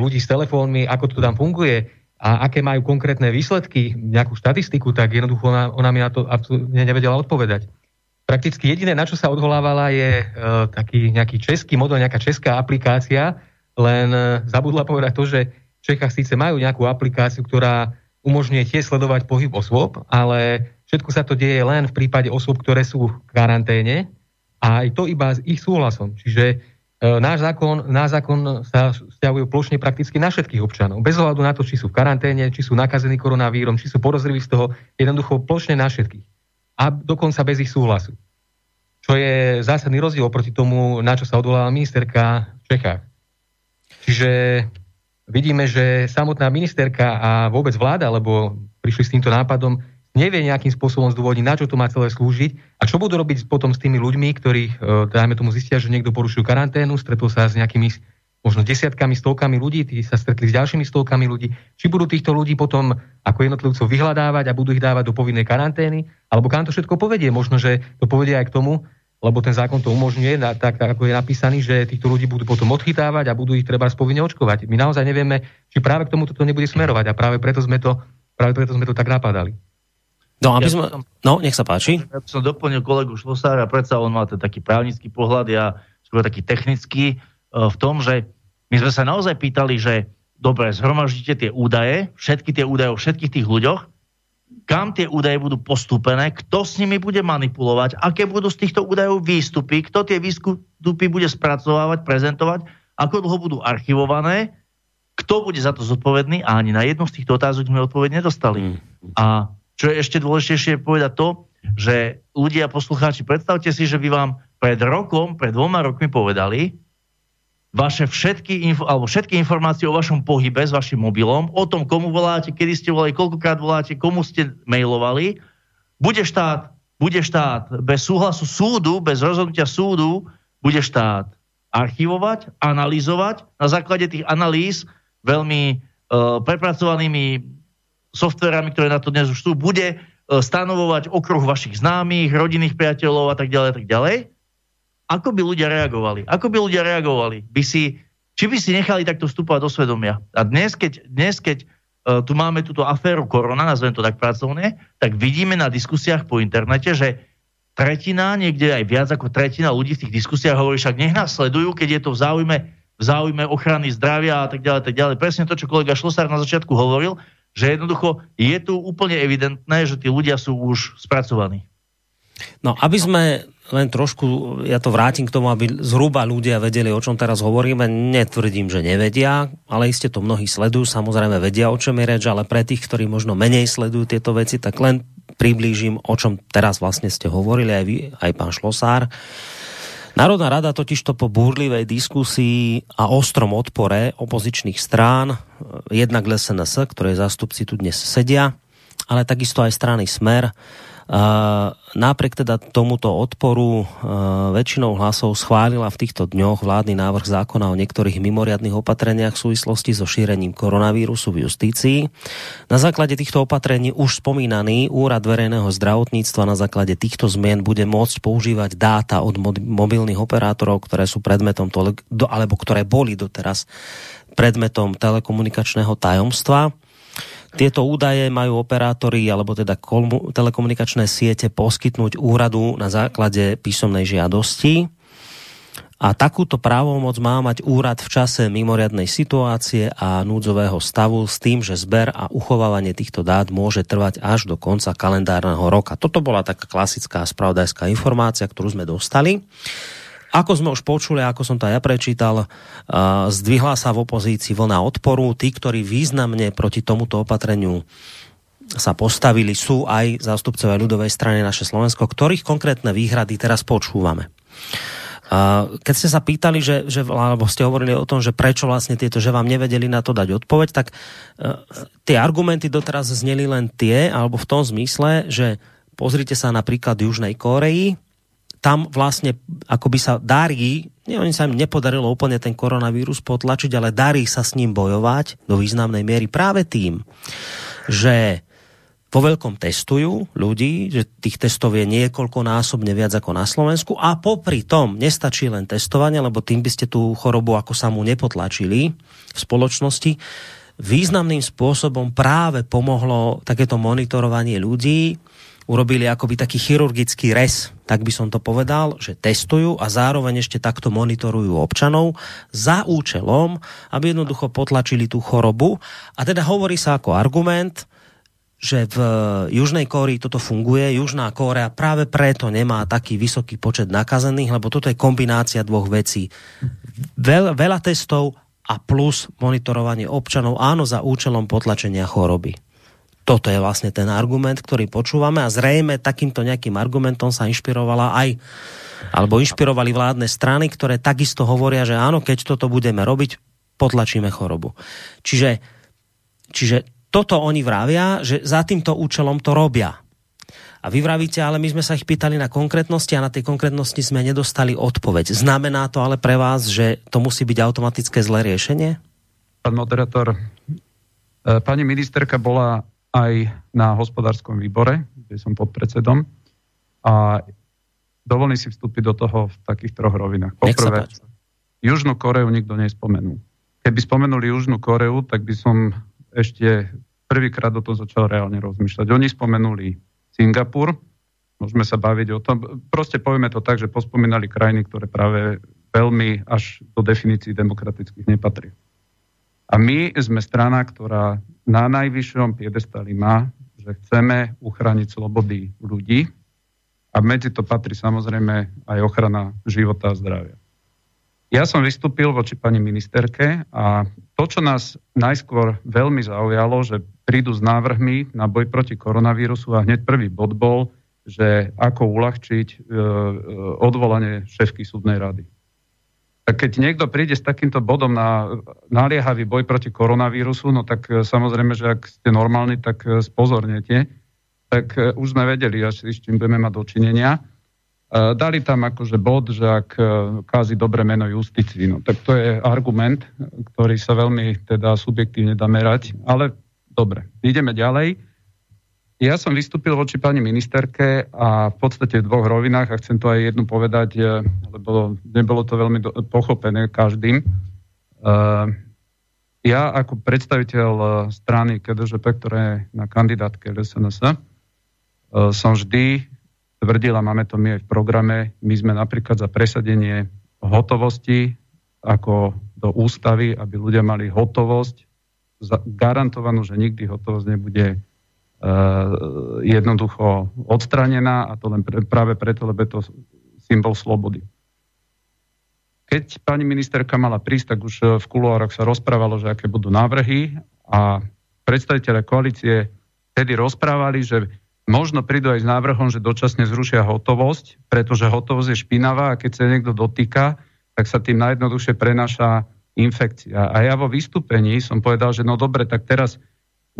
ľudí s telefónmi, ako to tam funguje, a aké majú konkrétne výsledky, nejakú štatistiku, tak jednoducho ona, ona mi na to absolútne nevedela odpovedať. Prakticky jediné, na čo sa odvolávala, je e, taký nejaký český model, nejaká česká aplikácia, len e, zabudla povedať to, že v Čechách síce majú nejakú aplikáciu, ktorá umožňuje tiež sledovať pohyb osôb, ale všetko sa to deje len v prípade osôb, ktoré sú v karanténe a aj to iba s ich súhlasom. Čiže Náš zákon, náš zákon sa vzťahuje plošne prakticky na všetkých občanov. Bez ohľadu na to, či sú v karanténe, či sú nakazení koronavírom, či sú podozriví z toho, jednoducho plošne na všetkých. A dokonca bez ich súhlasu. Čo je zásadný rozdiel oproti tomu, na čo sa odvoláva ministerka v Čechách. Čiže vidíme, že samotná ministerka a vôbec vláda, lebo prišli s týmto nápadom, nevie nejakým spôsobom zdôvodniť, na čo to má celé slúžiť a čo budú robiť potom s tými ľuďmi, ktorých, dajme tomu, zistia, že niekto porušil karanténu, stretol sa s nejakými možno desiatkami, stovkami ľudí, tí sa stretli s ďalšími stovkami ľudí. Či budú týchto ľudí potom ako jednotlivcov vyhľadávať a budú ich dávať do povinnej karantény, alebo kam to všetko povedie? Možno, že to povedie aj k tomu, lebo ten zákon to umožňuje, tak, tak ako je napísaný, že týchto ľudí budú potom odchytávať a budú ich treba povinne očkovať. My naozaj nevieme, či práve k tomu to nebude smerovať a práve preto sme to, práve preto sme to tak napadali. No, aby sme... no, nech sa páči. Ja som doplnil kolegu Šlosára, predsa on má ten taký právnický pohľad, ja skôr taký technický, v tom, že my sme sa naozaj pýtali, že dobre, zhromaždite tie údaje, všetky tie údaje o všetkých tých ľuďoch, kam tie údaje budú postúpené, kto s nimi bude manipulovať, aké budú z týchto údajov výstupy, kto tie výstupy bude spracovávať, prezentovať, ako dlho budú archivované, kto bude za to zodpovedný a ani na jednu z týchto otázok sme odpoveď nedostali. A čo je ešte dôležitejšie povedať to, že ľudia, poslucháči, predstavte si, že by vám pred rokom, pred dvoma rokmi povedali vaše všetky, alebo všetky informácie o vašom pohybe s vašim mobilom, o tom, komu voláte, kedy ste volali, koľkokrát voláte, komu ste mailovali. Bude štát, bude štát bez súhlasu súdu, bez rozhodnutia súdu, bude štát archivovať, analyzovať na základe tých analýz veľmi e, prepracovanými softverami, ktoré na to dnes už sú, bude stanovovať okruh vašich známych, rodinných priateľov a tak ďalej, tak ďalej. Ako by ľudia reagovali? Ako by ľudia reagovali? By si, či by si nechali takto vstupovať do svedomia? A dnes, keď, dnes, keď uh, tu máme túto aféru korona, nazvem to tak pracovne, tak vidíme na diskusiách po internete, že tretina, niekde aj viac ako tretina ľudí v tých diskusiách hovorí, však nech nás sledujú, keď je to v záujme, v záujme ochrany zdravia a tak ďalej, tak ďalej. Presne to, čo kolega Šlosár na začiatku hovoril, že jednoducho je tu úplne evidentné, že tí ľudia sú už spracovaní. No, aby sme len trošku, ja to vrátim k tomu, aby zhruba ľudia vedeli, o čom teraz hovoríme, netvrdím, že nevedia, ale iste to mnohí sledujú, samozrejme vedia, o čom je reč, ale pre tých, ktorí možno menej sledujú tieto veci, tak len priblížim, o čom teraz vlastne ste hovorili aj vy, aj pán Šlosár. Národná rada totižto po búrlivej diskusii a ostrom odpore opozičných strán, jednak ĽSNS, ktoré zástupci tu dnes sedia, ale takisto aj strany Smer, napriek teda tomuto odporu väčšinou hlasov schválila v týchto dňoch vládny návrh zákona o niektorých mimoriadnych opatreniach v súvislosti so šírením koronavírusu v justícii. Na základe týchto opatrení už spomínaný Úrad verejného zdravotníctva na základe týchto zmien bude môcť používať dáta od mobilných operátorov, ktoré sú predmetom tole, alebo ktoré boli doteraz predmetom telekomunikačného tajomstva. Tieto údaje majú operátori alebo teda telekomunikačné siete poskytnúť úradu na základe písomnej žiadosti. A takúto právomoc má mať úrad v čase mimoriadnej situácie a núdzového stavu s tým, že zber a uchovávanie týchto dát môže trvať až do konca kalendárneho roka. Toto bola taká klasická spravodajská informácia, ktorú sme dostali. Ako sme už počuli, ako som to aj ja prečítal, zdvihla sa v opozícii vlna odporu. Tí, ktorí významne proti tomuto opatreniu sa postavili, sú aj zástupcovia ľudovej strany Naše Slovensko, ktorých konkrétne výhrady teraz počúvame. Keď ste sa pýtali, že, že, alebo ste hovorili o tom, že prečo vlastne tieto, že vám nevedeli na to dať odpoveď, tak tie argumenty doteraz zneli len tie, alebo v tom zmysle, že pozrite sa napríklad Južnej Kórei, tam vlastne akoby sa darí, nie, oni sa im nepodarilo úplne ten koronavírus potlačiť, ale darí sa s ním bojovať do významnej miery práve tým, že vo veľkom testujú ľudí, že tých testov je niekoľkonásobne viac ako na Slovensku a popri tom nestačí len testovanie, lebo tým by ste tú chorobu ako sa mu nepotlačili v spoločnosti. Významným spôsobom práve pomohlo takéto monitorovanie ľudí, urobili akoby taký chirurgický rez, tak by som to povedal, že testujú a zároveň ešte takto monitorujú občanov za účelom, aby jednoducho potlačili tú chorobu. A teda hovorí sa ako argument, že v Južnej Kórei toto funguje. Južná Kórea práve preto nemá taký vysoký počet nakazených, lebo toto je kombinácia dvoch vecí. Veľ, veľa testov a plus monitorovanie občanov, áno, za účelom potlačenia choroby. Toto je vlastne ten argument, ktorý počúvame a zrejme takýmto nejakým argumentom sa inšpirovala aj, alebo inšpirovali vládne strany, ktoré takisto hovoria, že áno, keď toto budeme robiť, potlačíme chorobu. Čiže, čiže toto oni vravia, že za týmto účelom to robia. A vy vravíte, ale my sme sa ich pýtali na konkrétnosti a na tej konkrétnosti sme nedostali odpoveď. Znamená to ale pre vás, že to musí byť automatické zlé riešenie? Pán moderátor, pani ministerka bola aj na hospodárskom výbore, kde som podpredsedom. A dovolím si vstúpiť do toho v takých troch rovinách. Poprvé, Južnú Koreu nikto nespomenul. Keby spomenuli Južnú Koreu, tak by som ešte prvýkrát o tom začal reálne rozmýšľať. Oni spomenuli Singapur, môžeme sa baviť o tom. Proste povieme to tak, že pospomínali krajiny, ktoré práve veľmi až do definícií demokratických nepatrí. A my sme strana, ktorá na najvyššom piedestali má, že chceme uchrániť slobody ľudí a medzi to patrí samozrejme aj ochrana života a zdravia. Ja som vystúpil voči pani ministerke a to, čo nás najskôr veľmi zaujalo, že prídu s návrhmi na boj proti koronavírusu a hneď prvý bod bol, že ako uľahčiť odvolanie šéfky súdnej rady. Tak keď niekto príde s takýmto bodom na naliehavý boj proti koronavírusu, no tak samozrejme, že ak ste normálni, tak spozornete. Tak už sme vedeli, až s čím budeme mať dočinenia. Dali tam akože bod, že ak kázi dobre meno justícii. No tak to je argument, ktorý sa veľmi teda subjektívne dá merať. Ale dobre, ideme ďalej. Ja som vystúpil voči pani ministerke a v podstate v dvoch rovinách a chcem to aj jednu povedať, lebo nebolo to veľmi do, pochopené každým. Uh, ja ako predstaviteľ strany K D Ž P, ktorá je na kandidátke L S N S, uh, som vždy tvrdil, a máme to my aj v programe, my sme napríklad za presadenie hotovosti ako do ústavy, aby ľudia mali hotovosť, za, garantovanú, že nikdy hotovosť nebude Uh, jednoducho odstranená a to len pre, práve preto, lebo je to symbol slobody. Keď pani ministerka mala prísť, tak už v kuloároch sa rozprávalo, že aké budú návrhy a predstavitelia koalície tedy rozprávali, že Možno prídu aj s návrhom, že dočasne zrušia hotovosť, pretože hotovosť je špinavá a keď sa niekto dotýka, tak sa tým najjednoduchšie prenáša infekcia. A ja vo vystúpení som povedal, že no dobre, tak teraz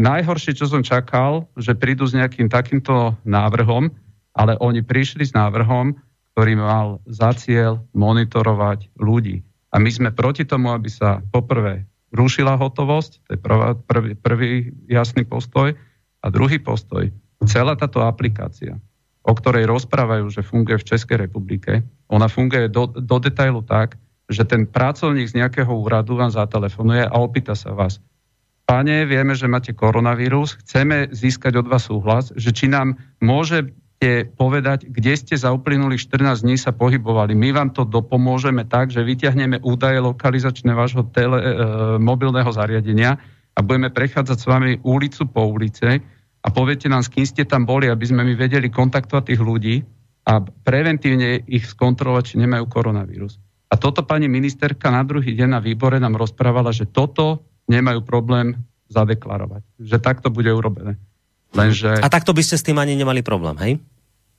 najhoršie, čo som čakal, že prídu s nejakým takýmto návrhom, ale oni prišli s návrhom, ktorý mal za cieľ monitorovať ľudí. A my sme proti tomu, aby sa poprvé rušila hotovosť, to je prvá, prvý, prvý jasný postoj, a druhý postoj, celá táto aplikácia, o ktorej rozprávajú, že funguje v Českej republike, ona funguje do, do detailu tak, že ten pracovník z nejakého úradu vám zatelefonuje a opýta sa vás: Pane, vieme, že máte koronavírus, chceme získať od vás súhlas, že či nám môžete povedať, kde ste za uplynulých štrnásť dní sa pohybovali. My vám to dopomôžeme tak, že vyťahneme údaje lokalizačné vášho tele, e, mobilného zariadenia a budeme prechádzať s vami ulicu po ulici a poviete nám, s kým ste tam boli, aby sme my vedeli kontaktovať tých ľudí a preventívne ich skontrolovať, či nemajú koronavírus. A toto pani ministerka na druhý deň na výbore nám rozprávala, že toto nemajú problém zadeklarovať. Že takto bude urobené. Lenže... A takto by ste s tým ani nemali problém, hej?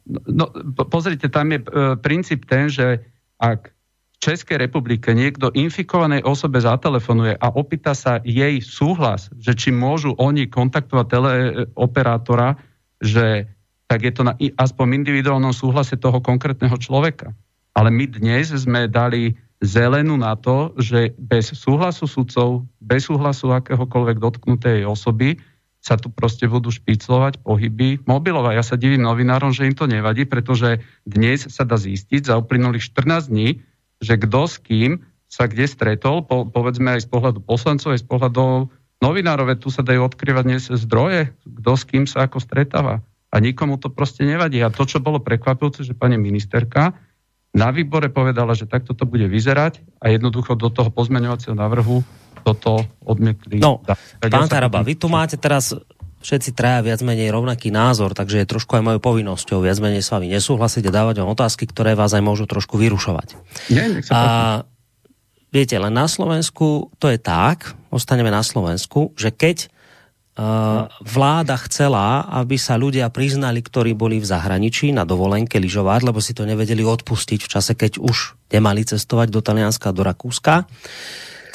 No, no pozrite, tam je e, princíp ten, že ak v Českej republike niekto infikovanej osobe zatelefonuje a opýta sa jej súhlas, že či môžu oni kontaktovať teleoperátora, že tak je to na aspoň individuálnom súhlase toho konkrétneho človeka. Ale my dnes sme dali zelenú na to, že bez súhlasu sudcov, bez súhlasu akéhokoľvek dotknutej osoby sa tu proste budú špiclovať pohyby mobilov. Ja sa divím novinárom, že im to nevadí, pretože dnes sa dá zistiť za uplynulých štrnásť dní, že kto s kým sa kde stretol, po, povedzme aj z pohľadu poslancov, aj z pohľadu novinárov, tu sa dajú odkryvať dnes zdroje, kto s kým sa ako stretáva. A nikomu to proste nevadí. A to, čo bolo prekvapujúce, že pani ministerka na výbore povedala, že takto to bude vyzerať a jednoducho do toho pozmeňovacieho návrhu toto odmietli. No, da, pán Taraba, vy tu máte teraz všetci traja viac menej rovnaký názor, takže je trošku aj mojou povinnosťou viac menej s vami nesúhlasiť a dávať vám otázky, ktoré vás aj môžu trošku vyrušovať. Nie, nech sa a viete, len na Slovensku to je tak, ostaneme na Slovensku, že keď Uh, vláda chcela, aby sa ľudia priznali, ktorí boli v zahraničí na dovolenke lyžovať, lebo si to nevedeli odpustiť v čase, keď už nemali cestovať do Talianska, do Rakúska,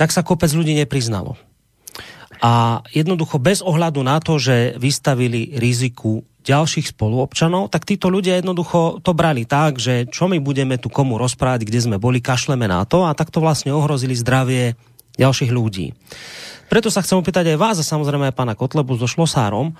tak sa kopec ľudí nepriznalo. A jednoducho bez ohľadu na to, že vystavili riziku ďalších spoluobčanov, tak títo ľudia jednoducho to brali tak, že čo my budeme tu komu rozprávať, kde sme boli, kašleme na to, a takto vlastne ohrozili zdravie ďalších ľudí. Preto sa chcem opýtať aj vás a samozrejme aj pána Kotlebu so Šlosárom,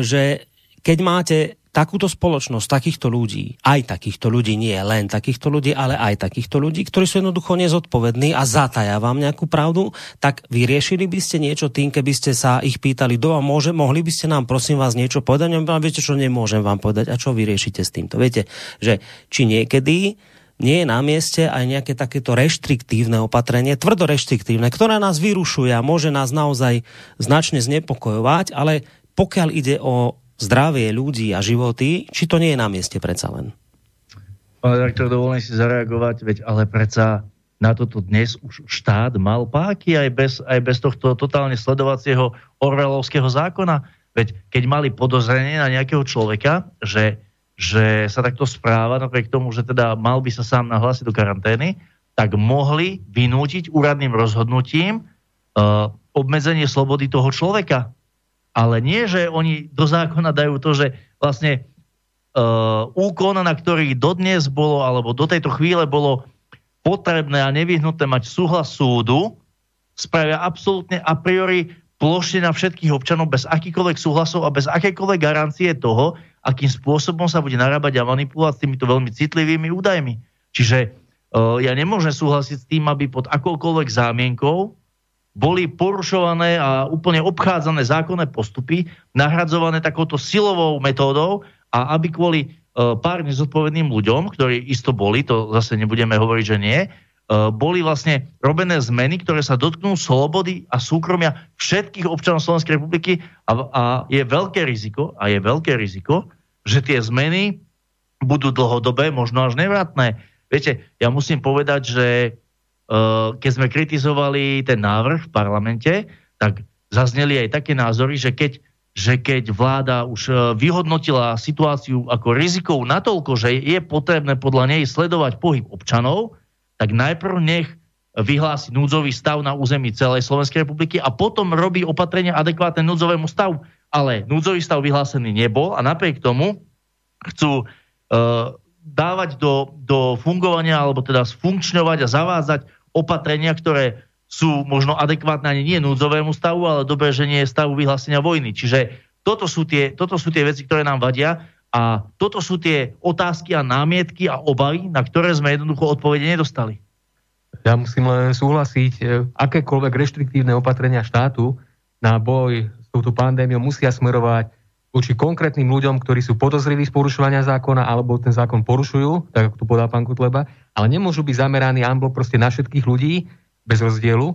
že keď máte takúto spoločnosť, takýchto ľudí, aj takýchto ľudí, nie len takýchto ľudí, ale aj takýchto ľudí, ktorí sú jednoducho nezodpovední a zatajá vám nejakú pravdu, tak vyriešili by ste niečo tým, keby ste sa ich pýtali, do vám môže, mohli by ste nám prosím vás niečo povedať, a viete, čo nemôžem vám povedať a čo vyriešite s týmto. Viete, že či niekedy nie je na mieste aj nejaké takéto reštriktívne opatrenie, tvrdo reštriktívne, ktoré nás vyrušuje a môže nás naozaj značne znepokojovať, ale pokiaľ ide o zdravie ľudí a životy, či to nie je na mieste predsa len? Pán redaktor, dovolím si zareagovať, veď ale predsa na toto dnes už štát mal páky aj bez, aj bez tohto totálne sledovacieho orwellovského zákona. Veď keď mali podozrenie na nejakého človeka, že že sa takto správa, napriek tomu, že teda mal by sa sám nahlásiť do karantény, tak mohli vynútiť úradným rozhodnutím uh, obmedzenie slobody toho človeka. Ale nie, že oni do zákona dajú to, že vlastne uh, úkon, na ktorý dodnes bolo, alebo do tejto chvíle bolo potrebné a nevyhnutné mať súhlas súdu, spravia absolútne a priori plošne na všetkých občanov bez akýkoľvek súhlasov a bez akékoľvek garancie toho, akým spôsobom sa bude narábať a manipulovať s týmito veľmi citlivými údajmi. Čiže uh, ja nemôžem súhlasiť s tým, aby pod akoukoľvek zámienkou boli porušované a úplne obchádzané zákonné postupy, nahradzované takouto silovou metódou a aby kvôli uh, pár nezodpovedným ľuďom, ktorí isto boli, to zase nebudeme hovoriť, že nie, boli vlastne robené zmeny, ktoré sa dotknú slobody a súkromia všetkých občanov Slovenskej republiky a, a je veľké riziko, a je veľké riziko, že tie zmeny budú dlhodobé, možno až nevratné. Viete, ja musím povedať, že uh, keď sme kritizovali ten návrh v parlamente, tak zazneli aj také názory, že keď že keď vláda už vyhodnotila situáciu ako rizikov natoľko, že je potrebné podľa nej sledovať pohyb občanov, tak najprv nech vyhlási núdzový stav na území celej Slovenskej republiky a potom robí opatrenia adekvátne núdzovému stavu. Ale núdzový stav vyhlásený nebol a napriek tomu chcú e, dávať do, do fungovania, alebo teda sfunkčňovať a zavádzať opatrenia, ktoré sú možno adekvátne ani nie núdzovému stavu, ale dobre, že nie je stavu vyhlásenia vojny. Čiže toto sú, tie, toto sú tie veci, ktoré nám vadia a toto sú tie otázky a námietky a obavy, na ktoré sme jednoducho odpovede nedostali. Ja musím len súhlasiť, akékoľvek reštriktívne opatrenia štátu na boj s touto pandémiou musia smerovať voči konkrétnym ľuďom, ktorí sú podozriví z porušovania zákona alebo ten zákon porušujú, tak ako tu podal pán Kotleba, ale nemôžu byť zameraní amblok proste na všetkých ľudí, bez rozdielu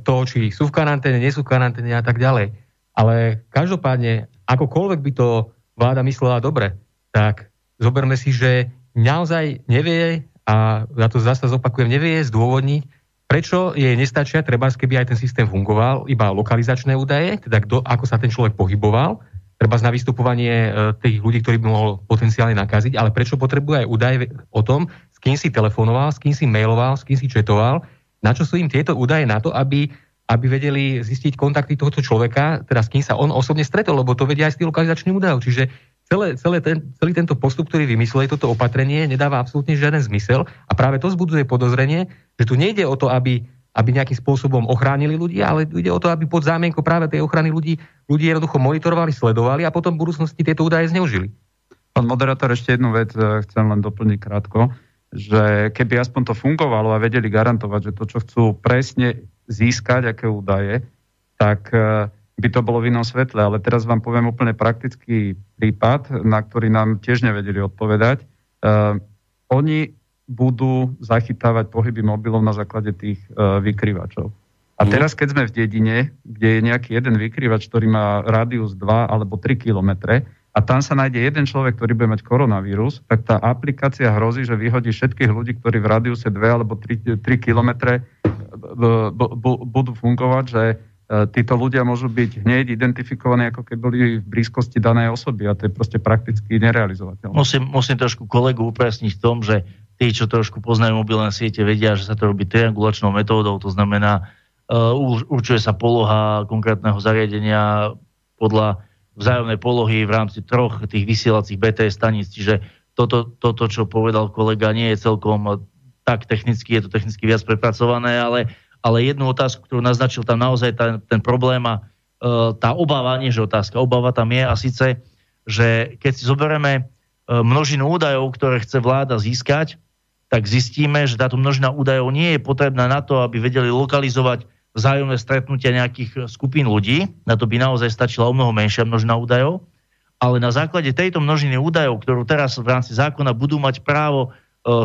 toho, či sú v karanténe, nie sú v karanténe a tak ďalej. Ale každopádne, akokoľvek by to vláda myslela dobre, tak zoberme si, že naozaj nevie, a ja to zase zopakujem, nevie zdôvodniť, prečo jej nestačia, trebárs keby aj ten systém fungoval, iba lokalizačné údaje, teda kdo, ako sa ten človek pohyboval, trebárs na vystupovanie tých ľudí, ktorí by mohol potenciálne nakaziť, ale prečo potrebuje aj údaje o tom, s kým si telefonoval, s kým si mailoval, s kým si chatoval. Na čo sú im tieto údaje? Na to, aby, aby vedeli zistiť kontakty tohto človeka, teda s kým sa on osobne stretol, lebo to vedia aj s tým lokalizačným údajom. Čiže celé, celé ten, celý tento postup, ktorý vymysleli, toto opatrenie, nedáva absolútne žiaden zmysel a práve to vzbudzuje podozrenie, že tu nejde o to, aby, aby nejakým spôsobom ochránili ľudí, ale ide o to, aby pod zámienkou práve tej ochrany ľudí ľudí jednoducho monitorovali, sledovali a potom v budúcnosti tieto údaje zneužili. Pán moderátor, ešte jednu vec chcem len doplniť krátko, že keby aspoň to fungovalo a vedeli garantovať, že to, čo chcú presne získať, aké údaje, tak by to bolo v inom svetle. Ale teraz vám poviem úplne praktický prípad, na ktorý nám tiež nevedeli odpovedať. Uh, oni budú zachytávať pohyby mobilov na základe tých uh, vykryvačov. A teraz, keď sme v dedine, kde je nejaký jeden vykryvač, ktorý má rádius dva alebo tri kilometre, a tam sa nájde jeden človek, ktorý bude mať koronavírus, tak tá aplikácia hrozí, že vyhodí všetkých ľudí, ktorí v radiuse dva alebo tri kilometre budú fungovať, že títo ľudia môžu byť hneď identifikovaní, ako keď boli v blízkosti danej osoby a to je proste prakticky nerealizovateľné. Musím, musím trošku kolegu upresniť v tom, že tí, čo trošku poznajú mobilné siete, vedia, že sa to robí triangulačnou metódou, to znamená, uh, určuje sa poloha konkrétneho zariadenia podľa vzájomnej polohy v rámci troch tých vysielacích bé té es staníc. Čiže toto, toto, čo povedal kolega, nie je celkom tak technicky, je to technicky viac prepracované, ale, ale jednu otázku, ktorú naznačil, tam naozaj tá, ten problém a tá obava, nie že otázka, obava tam je a síce, že keď si zoberieme množinu údajov, ktoré chce vláda získať, tak zistíme, že táto množina údajov nie je potrebná na to, aby vedeli lokalizovať vzájomné stretnutia nejakých skupín ľudí, na to by naozaj stačila o mnoho menšia množina údajov, ale na základe tejto množiny údajov, ktorú teraz v rámci zákona budú mať právo e,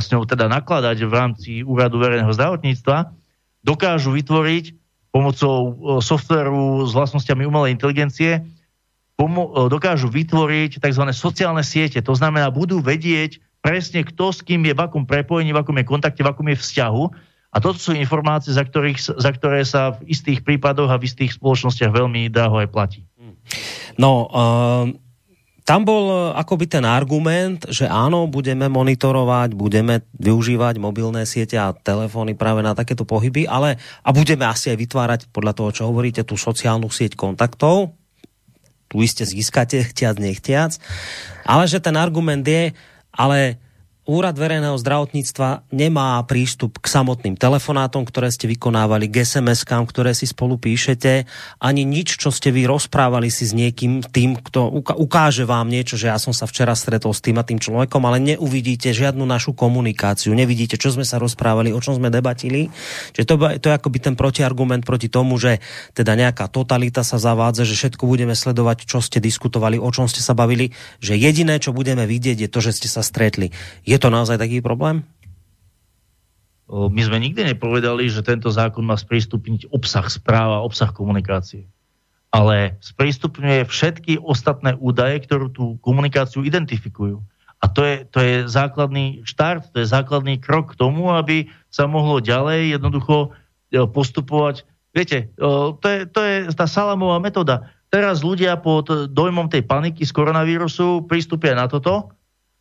s ňou teda nakladať v rámci Úradu verejného zdravotníctva, dokážu vytvoriť pomocou e, softvéru s vlastnosťami umelej inteligencie, pomo- e, dokážu vytvoriť tzv. Sociálne siete, to znamená, budú vedieť presne, kto s kým je v akom prepojení, v akom je kontakte, v akom je vzťahu. A toto sú informácie, za, ktorých, za ktoré sa v istých prípadoch a v istých spoločnostiach veľmi draho aj platí. No, uh, tam bol akoby ten argument, že áno, budeme monitorovať, budeme využívať mobilné siete a telefóny práve na takéto pohyby, ale a budeme asi aj vytvárať, podľa toho, čo hovoríte, tú sociálnu sieť kontaktov. Tu iste získate, chtiac, nechtiac. Ale že ten argument je, ale... Úrad verejného zdravotníctva nemá prístup k samotným telefonátom, ktoré ste vykonávali, k es em eskám, ktoré si spolu píšete, ani nič, čo ste vy rozprávali si s niekým, tým, kto ukáže vám niečo, že ja som sa včera stretol s tým a tým človekom, ale neuvidíte žiadnu našu komunikáciu, nevidíte, čo sme sa rozprávali, o čom sme debatili. Čiže to, to je akoby ten protiargument proti tomu, že teda nejaká totalita sa zavádza, že všetko budeme sledovať, čo ste diskutovali, o čom ste sa bavili, že jediné, čo budeme vidieť, je to, že ste sa stretli. Je to naozaj taký problém? My sme nikdy nepovedali, že tento zákon má sprístupniť obsah správ a obsah komunikácie. Ale sprístupňuje všetky ostatné údaje, ktorú tú komunikáciu identifikujú. A to je, to je základný štart, to je základný krok k tomu, aby sa mohlo ďalej jednoducho postupovať. Viete, to je, to je tá salamová metóda. teraz ľudia pod dojmom tej paniky z koronavírusu pristúpia na toto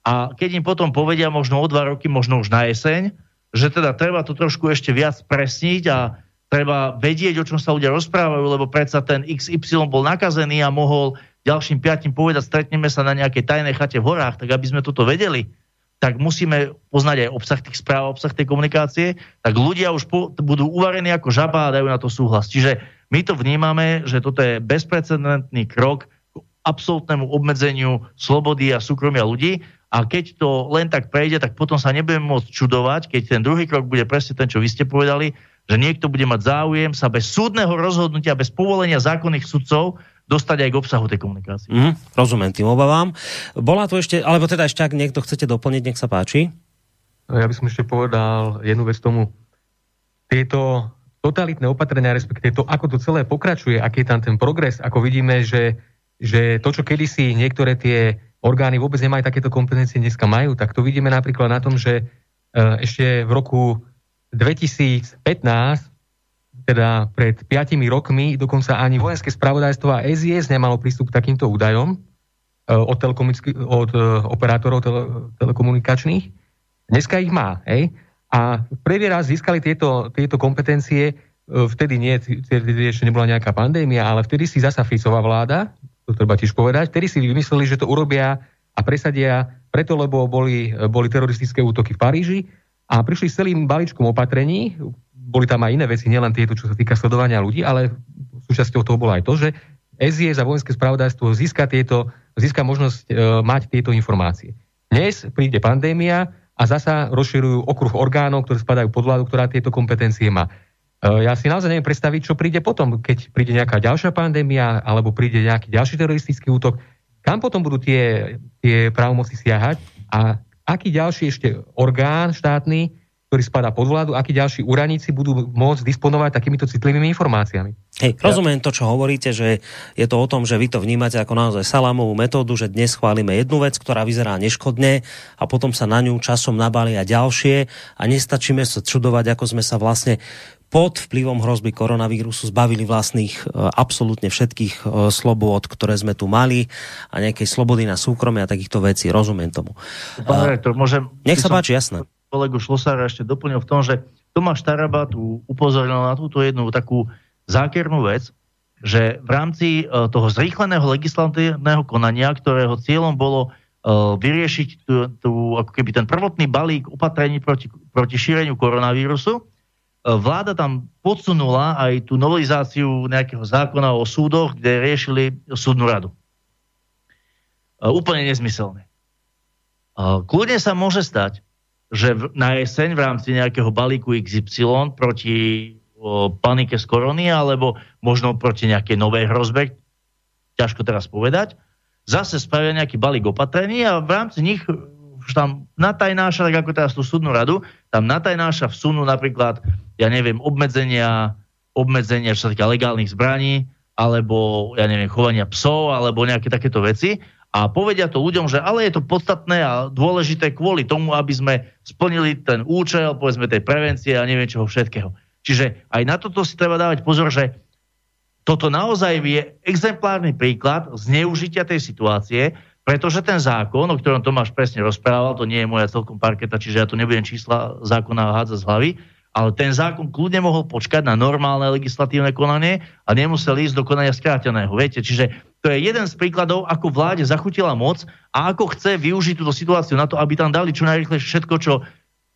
a keď im potom povedia možno o dva roky, možno už na jeseň, že teda treba to trošku ešte viac presniť a treba vedieť, o čom sa ľudia rozprávajú, lebo predsa ten iks ypsilon bol nakazený a mohol ďalším piatim povedať, stretneme sa na nejakej tajnej chate v horách, tak aby sme toto vedeli, tak musíme poznať aj obsah tých správ, obsah tej komunikácie, tak ľudia už po, budú uvarení ako žaba a dajú na to súhlas. Čiže my to vnímame, že toto je bezprecedentný krok k absolútnemu obmedzeniu slobody a súkromia ľudí a keď to len tak prejde, tak potom sa nebudeme môcť čudovať, keď ten druhý krok bude presne ten, čo vy ste povedali, že niekto bude mať záujem sa bez súdneho rozhodnutia, bez povolenia zákonných sudcov dostať aj k obsahu tej komunikácie. Mm, rozumiem tým obavám. Bola tu ešte, alebo teda ešte, ak niekto chcete doplniť, nech sa páči. Ja by som ešte povedal jednu vec tomu. Tieto totalitné opatrenia, respektíve to, ako to celé pokračuje, aký je tam ten progres, ako vidíme, že, že to, čo kedysi niektoré tie orgány vôbec nemajú takéto kompetencie, dneska majú, tak to vidíme napríklad na tom, že ešte v roku dvetisícpätnásť, teda pred piatimi rokmi, dokonca ani vojenské spravodajstvo a es í es nemalo prístup k takýmto údajom od, od operátorov tele- telekomunikačných. Dneska ich má. Hej? A prvý raz získali tieto, tieto kompetencie, vtedy nie, vtedy ešte nebola nejaká pandémia, ale vtedy si zasa Ficová vláda, to treba tiež povedať, vtedy si vymysleli, že to urobia a presadia preto, lebo boli, boli teroristické útoky v Paríži a prišli s celým balíčkom opatrení. Boli tam aj iné veci, nielen tieto, čo sa týka sledovania ľudí, ale súčasťou toho bolo aj to, že es í es a vojenské spravodajstvo získa, tieto, získa možnosť e, mať tieto informácie. Dnes príde pandémia a zasa rozširujú okruh orgánov, ktoré spadajú pod vládu, ktorá tieto kompetencie má. E, ja si naozaj neviem predstaviť, čo príde potom, keď príde nejaká ďalšia pandémia alebo príde nejaký ďalší teroristický útok. Kam potom budú tie, tie právomoci siahať a aký ďalší ešte orgán štátny, ktorý spadá pod vládu, akí ďalší úradníci budú môcť disponovať takýmito citlivými informáciami. Hej, rozumiem to, čo hovoríte, že je to o tom, že vy to vnímate ako naozaj salámovú metódu, že dnes chválime jednu vec, ktorá vyzerá neškodne a potom sa na ňu časom nabália ďalšie a nestačíme sa čudovať, ako sme sa vlastne pod vplyvom hrozby koronavírusu zbavili vlastných absolútne všetkých slobôd, ktoré sme tu mali a nejakej slobody na súkromie a takýchto vecí. Rozumiem tomu. Pane, to môžem... Nech sa páči, jasné. Kolegu Šlosára ešte doplnil v tom, že Tomáš Taraba tu upozornil na túto jednu takú zákernú vec, že v rámci toho zrýchleného legislatívneho konania, ktorého cieľom bolo vyriešiť tú, tú, ako keby ten prvotný balík opatrení proti, proti šíreniu koronavírusu, vláda tam podsunula aj tú novelizáciu nejakého zákona o súdoch, kde riešili súdnu radu. Úplne nezmyselne. Kľudne sa môže stať, že na jeseň v rámci nejakého balíku iks ypsilon proti o, panike z korony alebo možno proti nejakej novej hrozbe, ťažko teraz povedať, zase spravia nejaký balík opatrení a v rámci nich už tam natajnáša, tak ako teraz tú súdnu radu, tam natajnáša vsunú napríklad, ja neviem, obmedzenia, obmedzenia, čo sa týka legálnych zbraní, alebo, ja neviem, chovania psov, alebo nejaké takéto veci. A povedia to ľuďom, že ale je to podstatné a dôležité kvôli tomu, aby sme splnili ten účel, povedzme tej prevencie a neviem čoho všetkého. Čiže aj na toto si treba dávať pozor, že toto naozaj je exemplárny príklad zneužitia tej situácie, pretože ten zákon, o ktorom Tomáš presne rozprával, to nie je moja celkom parketa, čiže ja tu nebudem čísla zákona hádzať z hlavy, ale ten zákon kľudne mohol počkať na normálne legislatívne konanie a nemusel ísť do konania skráteného. Viete, čiže... To je jeden z príkladov, ako vláde zachutila moc a ako chce využiť túto situáciu na to, aby tam dali čo najrýchlejšie všetko, čo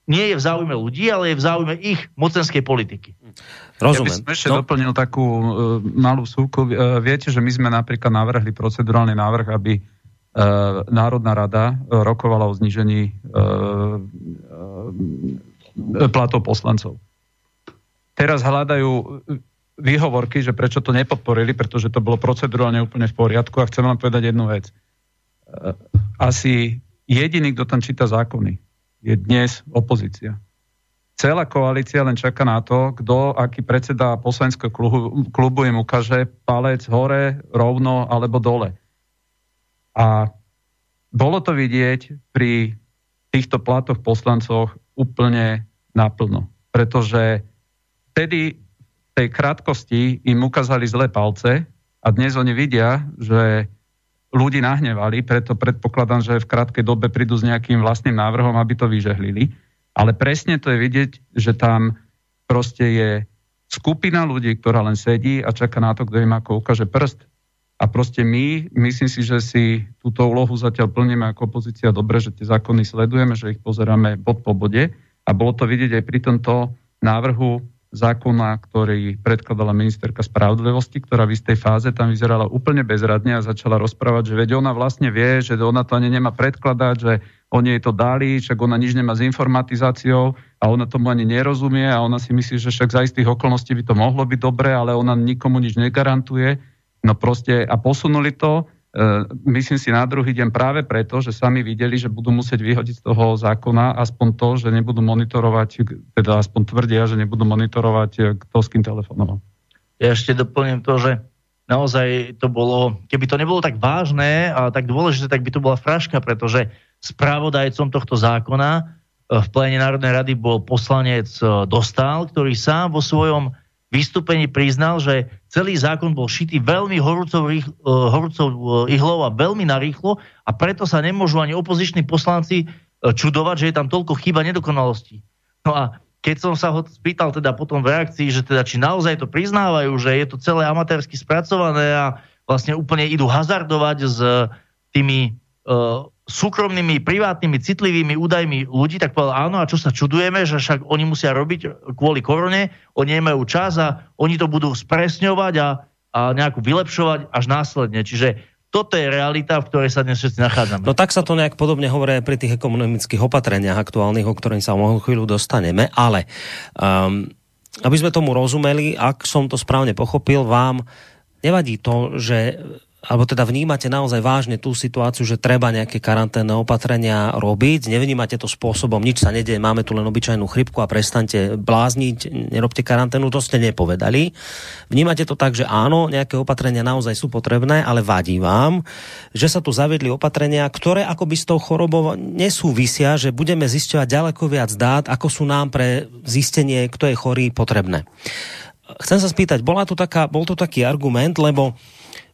nie je v záujme ľudí, ale je v záujme ich mocenskej politiky. Rozumiem. Ja by som ešte no. doplnil takú uh, malú súku. Uh, viete, že my sme napríklad navrhli procedurálny návrh, aby uh, Národná rada uh, rokovala o znížení uh, uh, platov poslancov. Teraz hľadajú... výhovorky, že prečo to nepodporili, pretože to bolo procedurálne úplne v poriadku a chcem vám povedať jednu vec. Asi jediný, kto tam číta zákony, je dnes opozícia. Celá koalícia len čaká na to, kto, aký predseda poslaneckého klubu, klubu im ukáže palec hore, rovno alebo dole. A bolo to vidieť pri týchto platoch poslancoch úplne naplno. Pretože vtedy tej krátkosti im ukázali zlé palce A dnes oni vidia, že ľudí nahnevali, preto predpokladám, že v krátkej dobe prídu s nejakým vlastným návrhom, aby to vyžehlili. Ale presne to je vidieť, že tam proste je skupina ľudí, ktorá len sedí a čaká na to, kto im ako ukáže prst. A proste my, myslím si, že si túto úlohu zatiaľ plníme ako opozícia dobre, že tie zákony sledujeme, že ich pozeráme bod po bode. A bolo to vidieť aj pri tomto návrhu zákona, ktorý predkladala ministerka spravodlivosti, ktorá v istej fáze tam vyzerala úplne bezradne a začala rozprávať, že veď ona vlastne vie, že ona to ani nemá predkladať, že oni jej to dali, však ona nič nemá s informatizáciou a ona tomu ani nerozumie a ona si myslí, že však za istých okolností by to mohlo byť dobre, ale ona nikomu nič negarantuje. No proste a posunuli to, e, myslím si, na druhý deň práve preto, že sami videli, že budú musieť vyhodiť z toho zákona aspoň to, že nebudú monitorovať, teda aspoň tvrdia, že nebudú monitorovať, kto s kým telefonoval. Ja ešte doplním to, že naozaj to bolo, keby to nebolo tak vážne a tak dôležité, tak by to bola fraška, pretože spravodajcom tohto zákona v pléne Národnej rady bol poslanec Dostál, ktorý sám vo svojom vystúpení priznal, že celý zákon bol šitý veľmi horúcou, rýchlo, horúcou ihlou a veľmi narýchlo a preto sa nemôžu ani opoziční poslanci čudovať, že je tam toľko chýb a nedokonalostí. No a keď som sa ho spýtal teda potom v reakcii, že teda či naozaj to priznávajú, že je to celé amatérsky spracované a vlastne úplne idú hazardovať s tými uh, súkromnými, privátnymi, citlivými údajmi ľudí, tak povedal áno, a čo sa čudujeme, že však oni musia robiť kvôli korone, oni nemajú čas a oni to budú spresňovať a, a nejako vylepšovať až následne. Čiže toto je realita, v ktorej sa dnes všetci nachádzame. No tak sa to nejak podobne hovorí pri tých ekonomických opatreniach aktuálnych, o ktorých sa o chvíľu dostaneme, ale um, aby sme tomu rozumeli, ak som to správne pochopil, vám nevadí to, že alebo teda vnímate naozaj vážne tú situáciu, že treba nejaké karanténne opatrenia robiť, nevnímate to spôsobom, nič sa nedeje, máme tu len obyčajnú chrypku a prestaňte blázniť, nerobte karanténu, to ste nepovedali. Vnímate to tak, že áno, nejaké opatrenia naozaj sú potrebné, ale vadí vám, že sa tu zaviedli opatrenia, ktoré akoby s tou chorobou nesúvisia, že budeme zisťovať ďaleko viac dát, ako sú nám pre zistenie, kto je chorý, potrebné. Chcem sa spýtať, bola tu taká, bol tu taký argument, lebo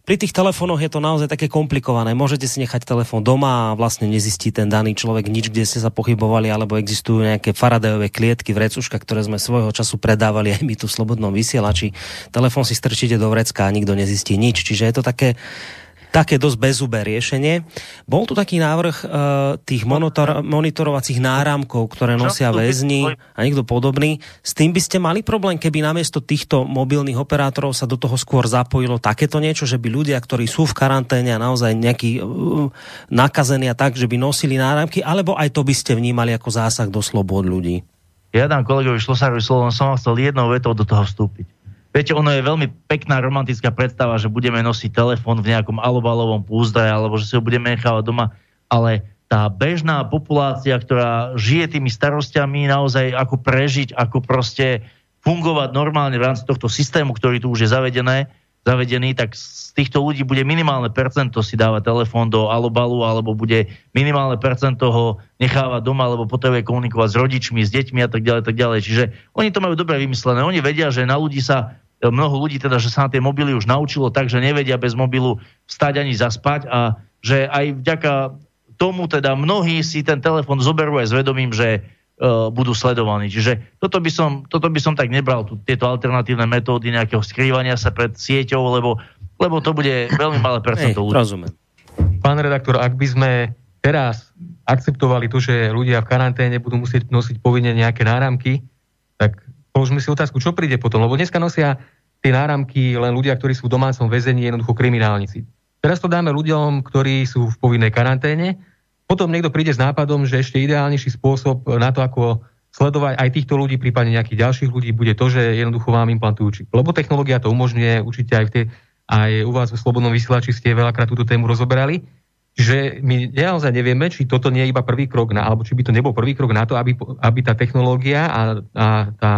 pri tých telefónoch je to naozaj také komplikované. Môžete si nechať telefón doma a vlastne nezistí ten daný človek nič, kde ste sa pochybovali, alebo existujú nejaké faradajové klietky, vrecuška, ktoré sme svojho času predávali aj my tu v Slobodnom vysielači. Telefón si strčíte do vrecka a nikto nezistí nič. Čiže je to také, také dosť bezúbe riešenie. Bol tu taký návrh uh, tých monitor- monitorovacích náramkov, ktoré nosia väzni a niekto podobný. S tým by ste mali problém, keby namiesto týchto mobilných operátorov sa do toho skôr zapojilo takéto niečo, že by ľudia, ktorí sú v karanténe a naozaj nejakí uh, nakazení a tak, že by nosili náramky, alebo aj to by ste vnímali ako zásah do slobod ľudí? Ja dám kolegovi Šlosárovi slovo, som vám chcel jednou vetou do toho vstúpiť. Viete, ono je veľmi pekná romantická predstava, že budeme nosiť telefón v nejakom alobalovom púzdre, alebo že si ho budeme nechávať doma, ale tá bežná populácia, ktorá žije tými starostiami, naozaj ako prežiť, ako proste fungovať normálne v rámci tohto systému, ktorý tu už je zavedené, zavedený, tak z týchto ľudí bude minimálne percento si dávať telefón do alobalu, alebo bude minimálne percento ho nechávať doma, alebo potrebuje komunikovať s rodičmi, s deťmi a tak ďalej, tak ďalej. Čiže oni to majú dobre vymyslené. Oni vedia, že na ľudí sa mnoho ľudí teda, že sa na tie mobily už naučilo tak, že nevedia bez mobilu vstať ani zaspať a že aj vďaka tomu teda mnohí si ten telefon zoberú aj s vedomím, že uh, budú sledovaní. Čiže toto by som, toto by som tak nebral, tu, tieto alternatívne metódy nejakého skrývania sa pred sieťou, lebo, lebo to bude veľmi malé percento ľudí. Rozumiem. Pán redaktor, ak by sme teraz akceptovali to, že ľudia v karanténe budú musieť nosiť povinne nejaké náramky, tak položme si otázku, čo príde potom, lebo dneska nosia tie náramky len ľudia, ktorí sú v domácom väzení, jednoducho kriminálnici. Teraz to dáme ľuďom, ktorí sú v povinnej karanténe. Potom niekto príde s nápadom, že ešte ideálnejší spôsob na to, ako sledovať aj týchto ľudí, prípadne nejakých ďalších ľudí, bude to, že jednoducho vám implantujú čip. Lebo technológia to umožňuje, určite aj, v tej, aj u vás v Slobodnom vysielači ste veľakrát túto tému rozoberali, že my naozaj nevieme, či toto nie je iba prvý krok, na, alebo či by to nebol prvý krok na to, aby, aby tá technológia a, a tá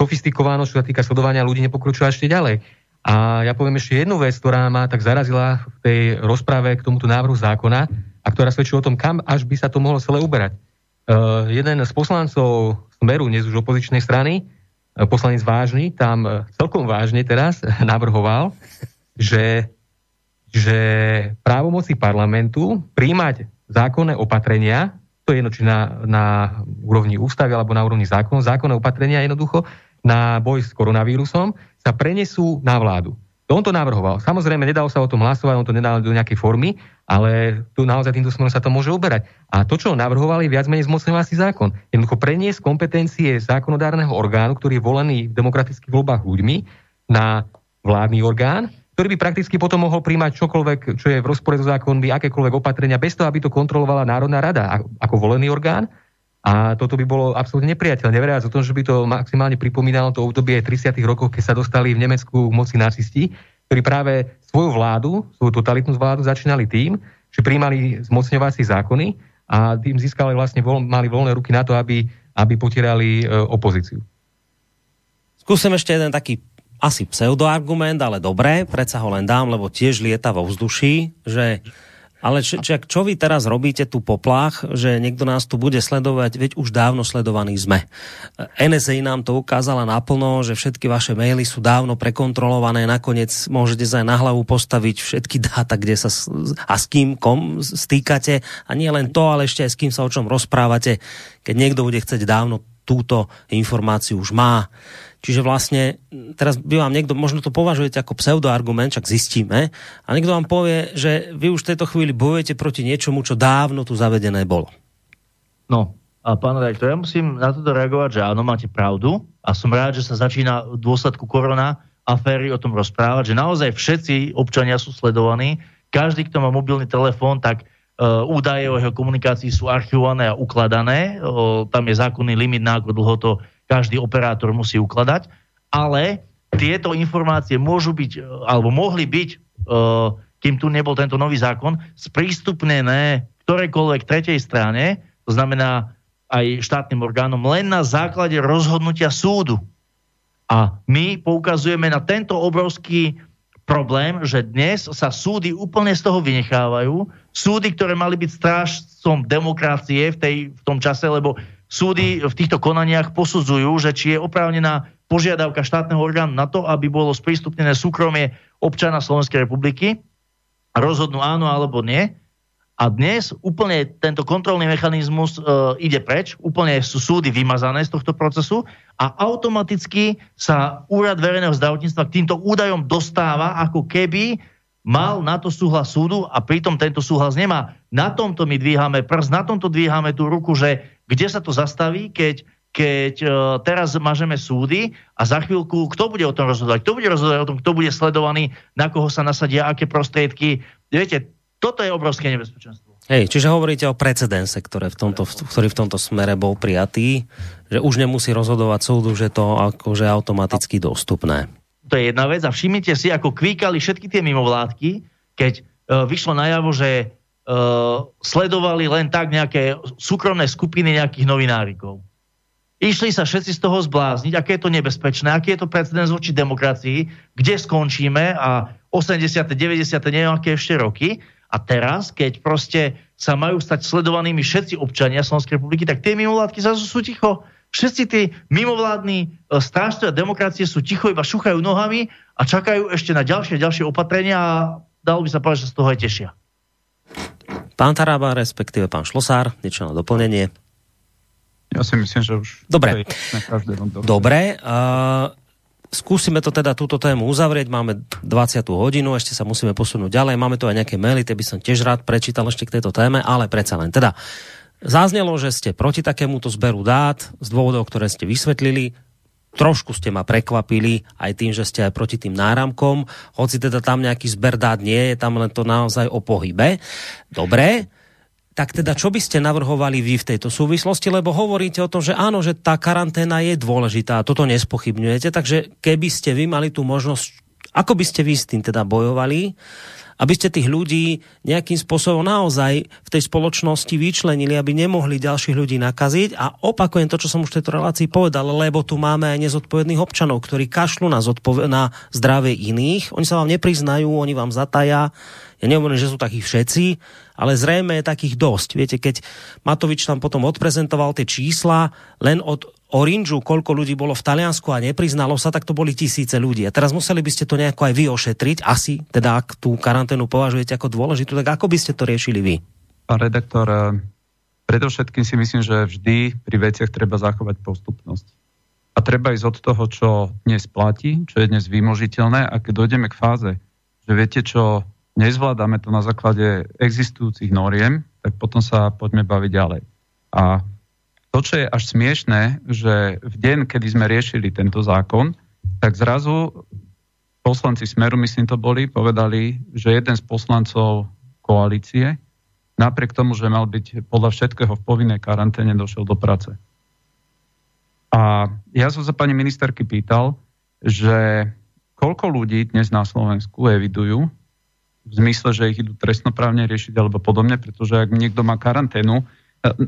sofistikovanosť, čo sa týka sledovania ľudí, nepokročila ešte ďalej. A ja poviem ešte jednu vec, ktorá ma tak zarazila v tej rozprave k tomuto návrhu zákona a ktorá svedčí o tom, kam až by sa to mohlo celé uberať. Uh, jeden z poslancov Smeru, dnes už opozičnej strany, uh, poslanec Vážny, tam uh, celkom vážne teraz navrhoval, že, že právomoci parlamentu príjmať zákonné opatrenia, to je jedno, či na, na úrovni ústavy alebo na úrovni zákon, zákonné opatrenia jednoducho na boj s koronavírusom sa prenesú na vládu. To on to navrhoval. Samozrejme, nedalo sa o tom hlasovať, on to nedal do nejakej formy, ale tu naozaj týmto smerom sa to môže uberať. A to, čo navrhovali, viac menej zmocňovací zákon. Jednoducho preniesť kompetencie zákonodárneho orgánu, ktorý je volený v demokratických voľbách ľuďmi, na vládny orgán, ktorý by prakticky potom mohol príjmať čokoľvek, čo je v rozpore so zákonmi, akékoľvek opatrenia, bez toho, aby to kontrolovala Národná rada ako volený orgán. A toto by bolo absolútne nepriateľné. Neveriac o tom, že by to maximálne pripomínalo to obdobie tridsiatych rokov, keď sa dostali v Nemecku k moci nacisti, ktorí práve svoju vládu, svoju totalitnú vládu začínali tým, že prijímali zmocňovací zákony a tým získali vlastne, voľ, mali voľné ruky na to, aby, aby potierali opozíciu. Skúsim ešte jeden taký asi pseudoargument, ale dobre, predsa ho len dám, lebo tiež lieta vo vzduší, že... Ale či, či, čo vy teraz robíte tu poplach, že niekto nás tu bude sledovať, veď už dávno sledovaní sme. en es á nám to ukázala naplno, že všetky vaše maily sú dávno prekontrolované, nakoniec môžete sa aj na hlavu postaviť všetky dáta, kde sa a s kým kom stýkate. A nie len to, ale ešte aj s kým sa o čom rozprávate, keď niekto bude chcieť dávno túto informáciu už má. Čiže vlastne, teraz by vám niekto, možno to považujete ako pseudoargument, čak zistíme, a niekto vám povie, že vy už v tejto chvíli bojujete proti niečomu, čo dávno tu zavedené bolo. No, a pán redaktor, ja musím na toto reagovať, že áno, máte pravdu a som rád, že sa začína v dôsledku korona aféry o tom rozprávať, že naozaj všetci občania sú sledovaní, každý, kto má mobilný telefón, tak údaje o jeho komunikácii sú archivované a ukladané. Tam je zákonný limit, na ako dlho to každý operátor musí ukladať. Ale tieto informácie môžu byť, alebo mohli byť, kým tu nebol tento nový zákon, sprístupnené ktorejkoľvek tretej strane, to znamená aj štátnym orgánom, len na základe rozhodnutia súdu. A my poukazujeme na tento obrovský problém, že dnes sa súdy úplne z toho vynechávajú. Súdy, ktoré mali byť strážcom demokracie v, tej, v tom čase, lebo súdy v týchto konaniach posudzujú, že či je oprávnená požiadavka štátneho orgánu na to, aby bolo sprístupnené súkromie občana Slovenskej republiky. Rozhodnú áno alebo nie. A dnes úplne tento kontrolný mechanizmus e, ide preč. Úplne sú súdy vymazané z tohto procesu a automaticky sa Úrad verejného zdravotníctva k týmto údajom dostáva, ako keby mal na to súhlas súdu a pritom tento súhlas nemá. Na tomto my dvíhame prst, na tomto dvíhame tú ruku, že kde sa to zastaví, keď, keď uh, teraz mažeme súdy a za chvíľku, kto bude o tom rozhodovať? Kto bude rozhodovať o tom, kto bude sledovaný, na koho sa nasadia, aké prostriedky? Viete, toto je obrovské nebezpečenstvo. Hej, čiže hovoríte o precedense, ktoré v tomto, ktorý v tomto smere bol prijatý, že už nemusí rozhodovať súdu, že to akože automaticky dostupné. To je jedna vec a všimnite si, ako kvíkali všetky tie mimovládky, keď uh, vyšlo najavo, že uh, sledovali len tak nejaké súkromné skupiny nejakých novinárikov. Išli sa všetci z toho zblázniť, aké je to nebezpečné, aký je to precedens voči demokracii, kde skončíme a osemdesiate, deväťdesiate neviem aké ešte roky. A teraz, keď proste sa majú stať sledovanými všetci občania Slovenskej republiky, tak tie mimovládky zase sú ticho. Všetci tí mimovládni strážcovia demokracie sú ticho, iba šuchajú nohami a čakajú ešte na ďalšie ďalšie opatrenia a dalo by sa povedať, že z toho aj tešia. Pán Taraba, respektíve pán Šlosár, niečo na doplnenie? Ja si myslím, že už... Dobre, Dobre uh, skúsime to teda túto tému uzavrieť, máme dvadsiatu hodinu, ešte sa musíme posunúť ďalej, máme tu aj nejaké maily, tie by som tiež rád prečítal ešte k tejto téme, ale predsa len teda... Zaznelo, že ste proti takémuto zberu dát z dôvodov, ktoré ste vysvetlili. Trošku ste ma prekvapili aj tým, že ste aj proti tým náramkom. Hoci teda tam nejaký zber dát nie je, tam len to naozaj o pohybe. Dobre, tak teda čo by ste navrhovali vy v tejto súvislosti? Lebo hovoríte o tom, že áno, že tá karanténa je dôležitá. Toto nespochybňujete. Takže keby ste vy mali tú možnosť, ako by ste vy s tým teda bojovali, aby ste tých ľudí nejakým spôsobom naozaj v tej spoločnosti vyčlenili, aby nemohli ďalších ľudí nakaziť. A opakujem to, čo som už v tejto relácii povedal, lebo tu máme aj nezodpovedných občanov, ktorí kašľú na, zodpove- na zdravie iných. Oni sa vám nepriznajú, oni vám zatajá. Ja nehovorím, že sú takí všetci, ale zrejme je takých dosť. Viete, keď Matovič tam potom odprezentoval tie čísla len od Orangeu, koľko ľudí bolo v Taliansku a nepriznalo sa, tak to boli tisíce ľudí. A teraz museli by ste to nejako aj vy ošetriť, asi, teda ak tú karanténu považujete ako dôležitú, tak ako by ste to riešili vy? Pán redaktor, predovšetkým si myslím, že vždy pri veciach treba zachovať postupnosť. A treba ísť od toho, čo dnes platí, čo je dnes vymožiteľné, a keď dojdeme k fáze, že viete čo, nezvládame to na základe existujúcich noriem, tak potom sa poďme baviť ďalej. A to, čo je až smiešné, že v deň, kedy sme riešili tento zákon, tak zrazu poslanci Smeru, myslím to boli, povedali, že jeden z poslancov koalície, napriek tomu, že mal byť podľa všetkého v povinnej karanténe, došiel do práce. A ja som sa pani ministerky pýtal, že koľko ľudí dnes na Slovensku evidujú, v zmysle, že ich idú trestnoprávne riešiť alebo podobne, pretože ak niekto má karanténu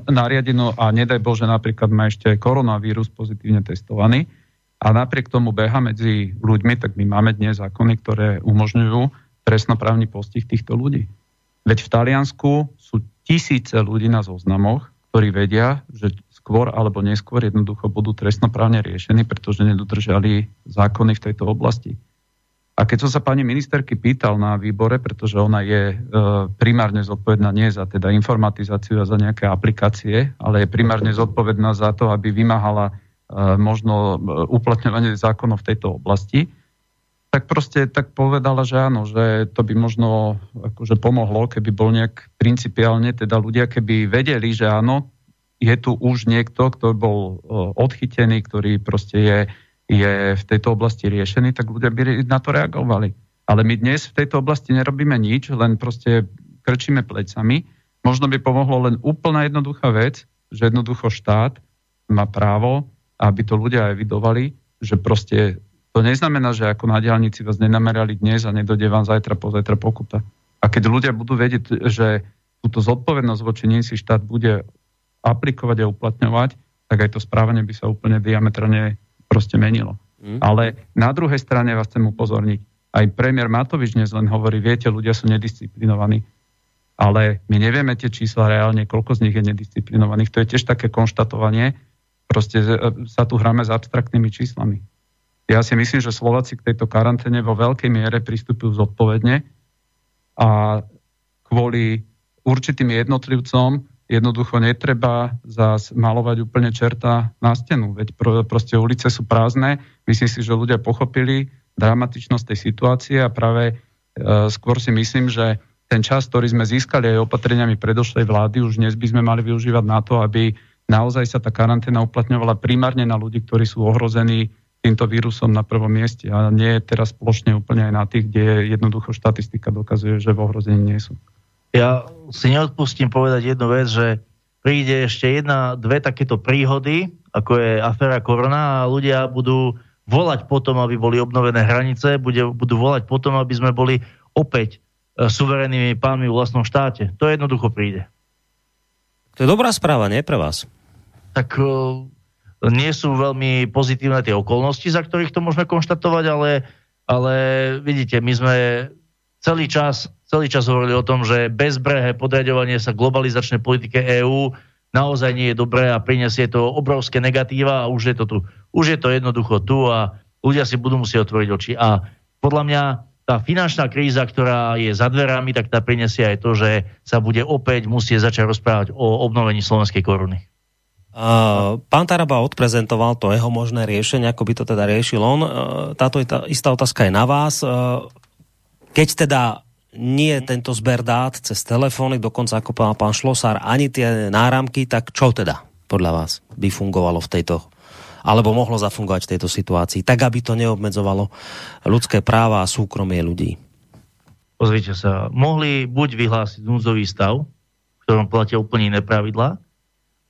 nariadenú a nedaj Bože napríklad má ešte koronavírus pozitívne testovaný a napriek tomu beha medzi ľuďmi, tak my máme dnes zákony, ktoré umožňujú trestnoprávny postih týchto ľudí. Veď v Taliansku sú tisíce ľudí na zoznamoch, ktorí vedia, že skôr alebo neskôr jednoducho budú trestnoprávne riešení, pretože nedodržali zákony v tejto oblasti. A keď som sa pani ministerky pýtal na výbore, pretože ona je e, primárne zodpovedná nie za teda informatizáciu a za nejaké aplikácie, ale je primárne zodpovedná za to, aby vymáhala e, možno uplatňovanie zákonov v tejto oblasti, tak proste tak povedala, že áno, že to by možno akože pomohlo, keby bol nejak principiálne, teda ľudia keby vedeli, že áno, je tu už niekto, kto bol e, odchytený, ktorý proste je je v tejto oblasti riešený, tak ľudia by na to reagovali. Ale my dnes v tejto oblasti nerobíme nič, len proste krčíme plecami. Možno by pomohlo len úplná jednoduchá vec, že jednoducho štát má právo, aby to ľudia evidovali, že proste to neznamená, že ako na diaľnici vás nenamerali dnes a nedojde vám zajtra, pozajtra pokuta. A keď ľudia budú vedieť, že túto zodpovednosť voči nim si štát bude aplikovať a uplatňovať, tak aj to správanie by sa úplne diametrálne proste menilo. Mm. Ale na druhej strane vás chcem upozorniť. Aj premiér Matovič dnes len hovorí, viete, ľudia sú nedisciplinovaní, ale my nevieme tie čísla reálne, koľko z nich je nedisciplinovaných. To je tiež také konštatovanie, proste sa tu hráme s abstraktnými číslami. Ja si myslím, že Slováci k tejto karanténe vo veľkej miere pristupujú zodpovedne a kvôli určitým jednotlivcom jednoducho netreba zas malovať úplne čerta na stenu, veď proste ulice sú prázdne. Myslím si, že ľudia pochopili dramatičnosť tej situácie a práve e, skôr si myslím, že ten čas, ktorý sme získali aj opatreniami predošlej vlády, už dnes by sme mali využívať na to, aby naozaj sa tá karanténa uplatňovala primárne na ľudí, ktorí sú ohrození týmto vírusom na prvom mieste a nie teraz plošne úplne aj na tých, kde jednoducho štatistika dokazuje, že v ohrození nie sú. Ja si neodpustím povedať jednu vec, že príde ešte jedna, dve takéto príhody, ako je aféra korona, a ľudia budú volať potom, aby boli obnovené hranice, budú, budú volať potom, aby sme boli opäť suverennými pánmi v vlastnom štáte. To jednoducho príde. To je dobrá správa, nie pre vás? Tak uh, nie sú veľmi pozitívne tie okolnosti, za ktorých to môžeme konštatovať, ale, ale vidíte, my sme celý čas Celý čas hovorili o tom, že bezbrehé podriaďovanie sa globalizačnej politike EÚ naozaj nie je dobré a prinesie to obrovské negatíva a už je to tu. Už je to jednoducho tu a ľudia si budú musieť otvoriť oči. A podľa mňa tá finančná kríza, ktorá je za dverami, tak tá prinesie aj to, že sa bude opäť musieť začať rozprávať o obnovení slovenskej koruny. Uh, pán Taraba odprezentoval to jeho možné riešenie, ako by to teda riešil on. Uh, táto istá otázka je na vás. Uh, keď teda nie tento zber dát cez telefóny, dokonca ako povedal pán Šlosár, ani tie náramky, tak čo teda podľa vás by fungovalo v tejto, alebo mohlo zafungovať v tejto situácii, tak aby to neobmedzovalo ľudské práva a súkromie ľudí? Pozrite sa, mohli buď vyhlásiť núdzový stav, v ktorom platia úplne iné pravidlá,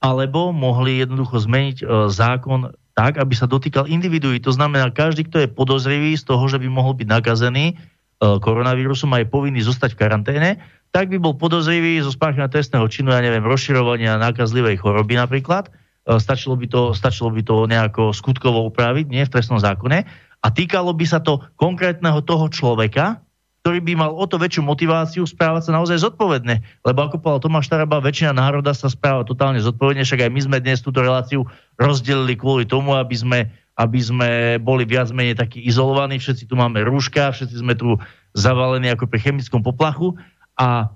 alebo mohli jednoducho zmeniť zákon tak, aby sa dotýkal individuí. To znamená, každý, kto je podozrivý z toho, že by mohol byť nakazený koronavírusom a je povinný zostať v karanténe, tak by bol podozrivý zo spáchania trestného činu, ja neviem, rozširovania nákazlivej choroby napríklad. Stačilo by to, stačilo by to nejako skutkovo upraviť, nie v trestnom zákone. A týkalo by sa to konkrétneho toho človeka, ktorý by mal o to väčšiu motiváciu správať sa naozaj zodpovedne. Lebo ako povedal Tomáš Taraba, väčšina národa sa správa totálne zodpovedne, však aj my sme dnes túto reláciu rozdelili kvôli tomu, aby sme, aby sme boli viac menej takí izolovaní. Všetci tu máme rúška, všetci sme tu zavalení ako pri chemickom poplachu. A e,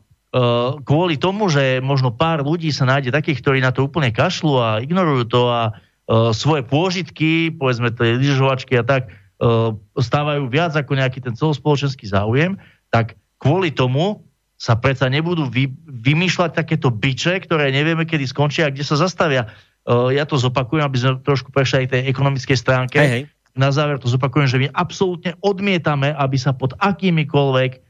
kvôli tomu, že možno pár ľudí sa nájde takých, ktorí na to úplne kašľú a ignorujú to a e, svoje pôžitky, povedzme tie lyžovačky a tak, stávajú viac ako nejaký ten celospoločenský záujem, tak kvôli tomu sa predsa nebudú vy, vymýšľať takéto biče, ktoré nevieme, kedy skončia a kde sa zastavia. Uh, ja to zopakujem, aby sme trošku prešli aj tej ekonomickej stránke. Hej, hej. Na záver to zopakujem, že my absolútne odmietame, aby sa pod akýmikoľvek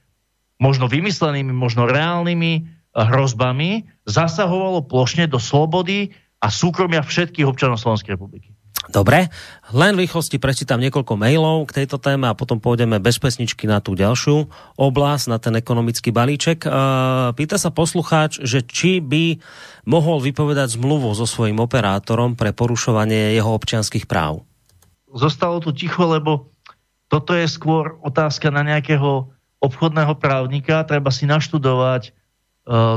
možno vymyslenými, možno reálnymi hrozbami zasahovalo plošne do slobody a súkromia všetkých občanov Slovenskej republiky. Dobre, len v rýchlosti prečítam niekoľko mailov k tejto téme a potom pôjdeme bez pesničky na tú ďalšiu oblasť, na ten ekonomický balíček. Pýta sa poslucháč, že či by mohol vypovedať zmluvu so svojím operátorom pre porušovanie jeho občianskych práv. Zostalo tu ticho, lebo toto je skôr otázka na nejakého obchodného právnika. Treba si naštudovať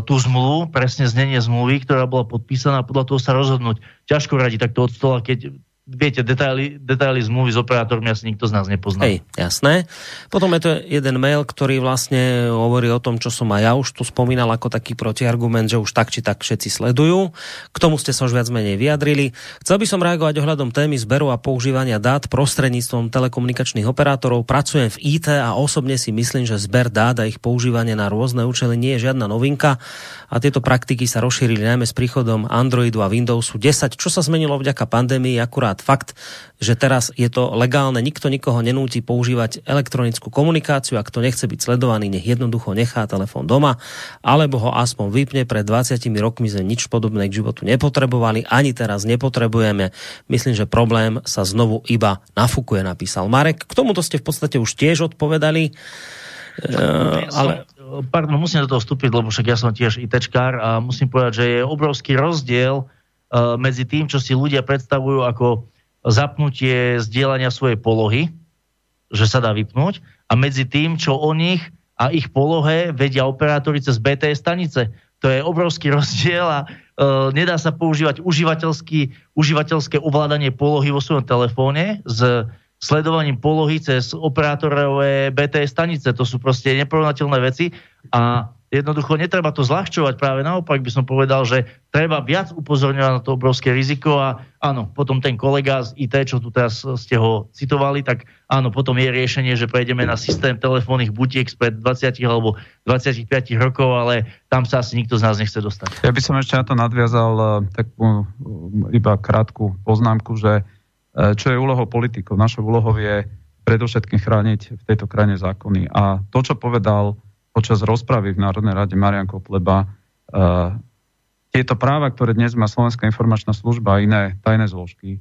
tú zmluvu, presne znenie zmluvy, ktorá bola podpísaná, podľa toho sa rozhodnúť. Ťažko radi takto od stola, keď viete, detaily, detaily zmluvy s operátormi asi nikto z nás nepozná. Hej, jasné. Potom je to jeden mail, ktorý vlastne hovorí o tom, čo som aj ja už tu spomínal ako taký protiargument, že už tak či tak všetci sledujú. K tomu ste sa už viac menej vyjadrili. Chcel by som reagovať ohľadom témy zberu a používania dát prostredníctvom telekomunikačných operátorov. Pracujem v í té a osobne si myslím, že zber dát a ich používanie na rôzne účely nie je žiadna novinka a tieto praktiky sa rozšírili najmä s príchodom Androidu a Windowsu desať, čo sa zmenilo vďaka pandémii akurát fakt, že teraz je to legálne, nikto nikoho nenúti používať elektronickú komunikáciu, a kto nechce byť sledovaný, nech jednoducho nechá telefón doma, alebo ho aspoň vypne. Pred dvadsiatimi rokmi sme nič podobné k životu nepotrebovali, ani teraz nepotrebujeme. Myslím, že problém sa znovu iba nafúkuje, napísal Marek. K tomuto ste v podstate už tiež odpovedali. Ja som, ale... Pardon, musím do toho vstúpiť, lebo však ja som tiež ITčkár a musím povedať, že je obrovský rozdiel medzi tým, čo si ľudia predstavujú ako zapnutie zdieľania svojej polohy, že sa dá vypnúť, a medzi tým, čo o nich a ich polohe vedia operátori cez bé té es stanice. To je obrovský rozdiel a e, nedá sa používať užívateľské ovládanie polohy vo svojom telefóne s sledovaním polohy cez operátorové bé té es stanice. To sú proste neporovnateľné veci a jednoducho netreba to zľahčovať, práve naopak by som povedal, že treba viac upozorňovať na to obrovské riziko a áno, potom ten kolega z í té, čo tu teraz ste ho citovali, tak áno, potom je riešenie, že prejdeme na systém telefónnych butiek spred dvadsať alebo dvadsaťpäť rokov, ale tam sa asi nikto z nás nechce dostať. Ja by som ešte na to nadviazal takú iba krátku poznámku, že čo je úlohou politikov? Našou úlohou je predovšetkým chrániť v tejto krajine zákony a to, čo povedal počas rozpravy v Národnej rade Marian Kotleba, uh, tieto práva, ktoré dnes má Slovenská informačná služba a iné tajné zložky,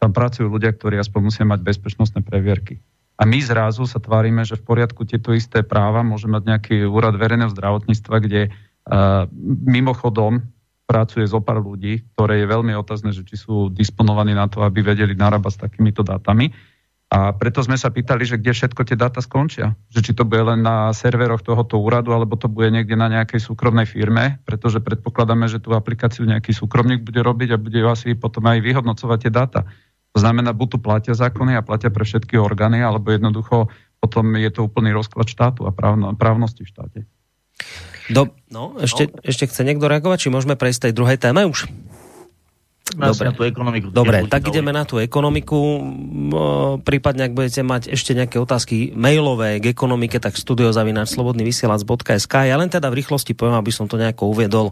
tam pracujú ľudia, ktorí aspoň musia mať bezpečnostné previerky. A my zrazu sa tvárime, že v poriadku tieto isté práva môže mať nejaký úrad verejného zdravotníctva, kde uh, mimochodom pracuje zo pár ľudí, ktoré je veľmi otázne, že či sú disponovaní na to, aby vedeli narábať s takýmito dátami. A preto sme sa pýtali, že kde všetko tie dáta skončia. Že či to bude len na serveroch tohoto úradu, alebo to bude niekde na nejakej súkromnej firme, pretože predpokladáme, že tú aplikáciu nejaký súkromník bude robiť a bude ju asi potom aj vyhodnocovať tie dáta. To znamená, buď tu platia zákony a platia pre všetky orgány, alebo jednoducho potom je to úplný rozklad štátu a právno, právnosti v štáte. Do, no, ešte, no. ešte chce niekto reagovať? Či môžeme prejsť tej druhej téme už? Dobre, tú ekonomiku, Dobre tak ideme na tú ekonomiku. Prípadne, ak budete mať ešte nejaké otázky mailové k ekonomike, tak studio zavináč slobodný vysielač bodka es ká. Ja len teda v rýchlosti poviem, aby som to nejako uviedol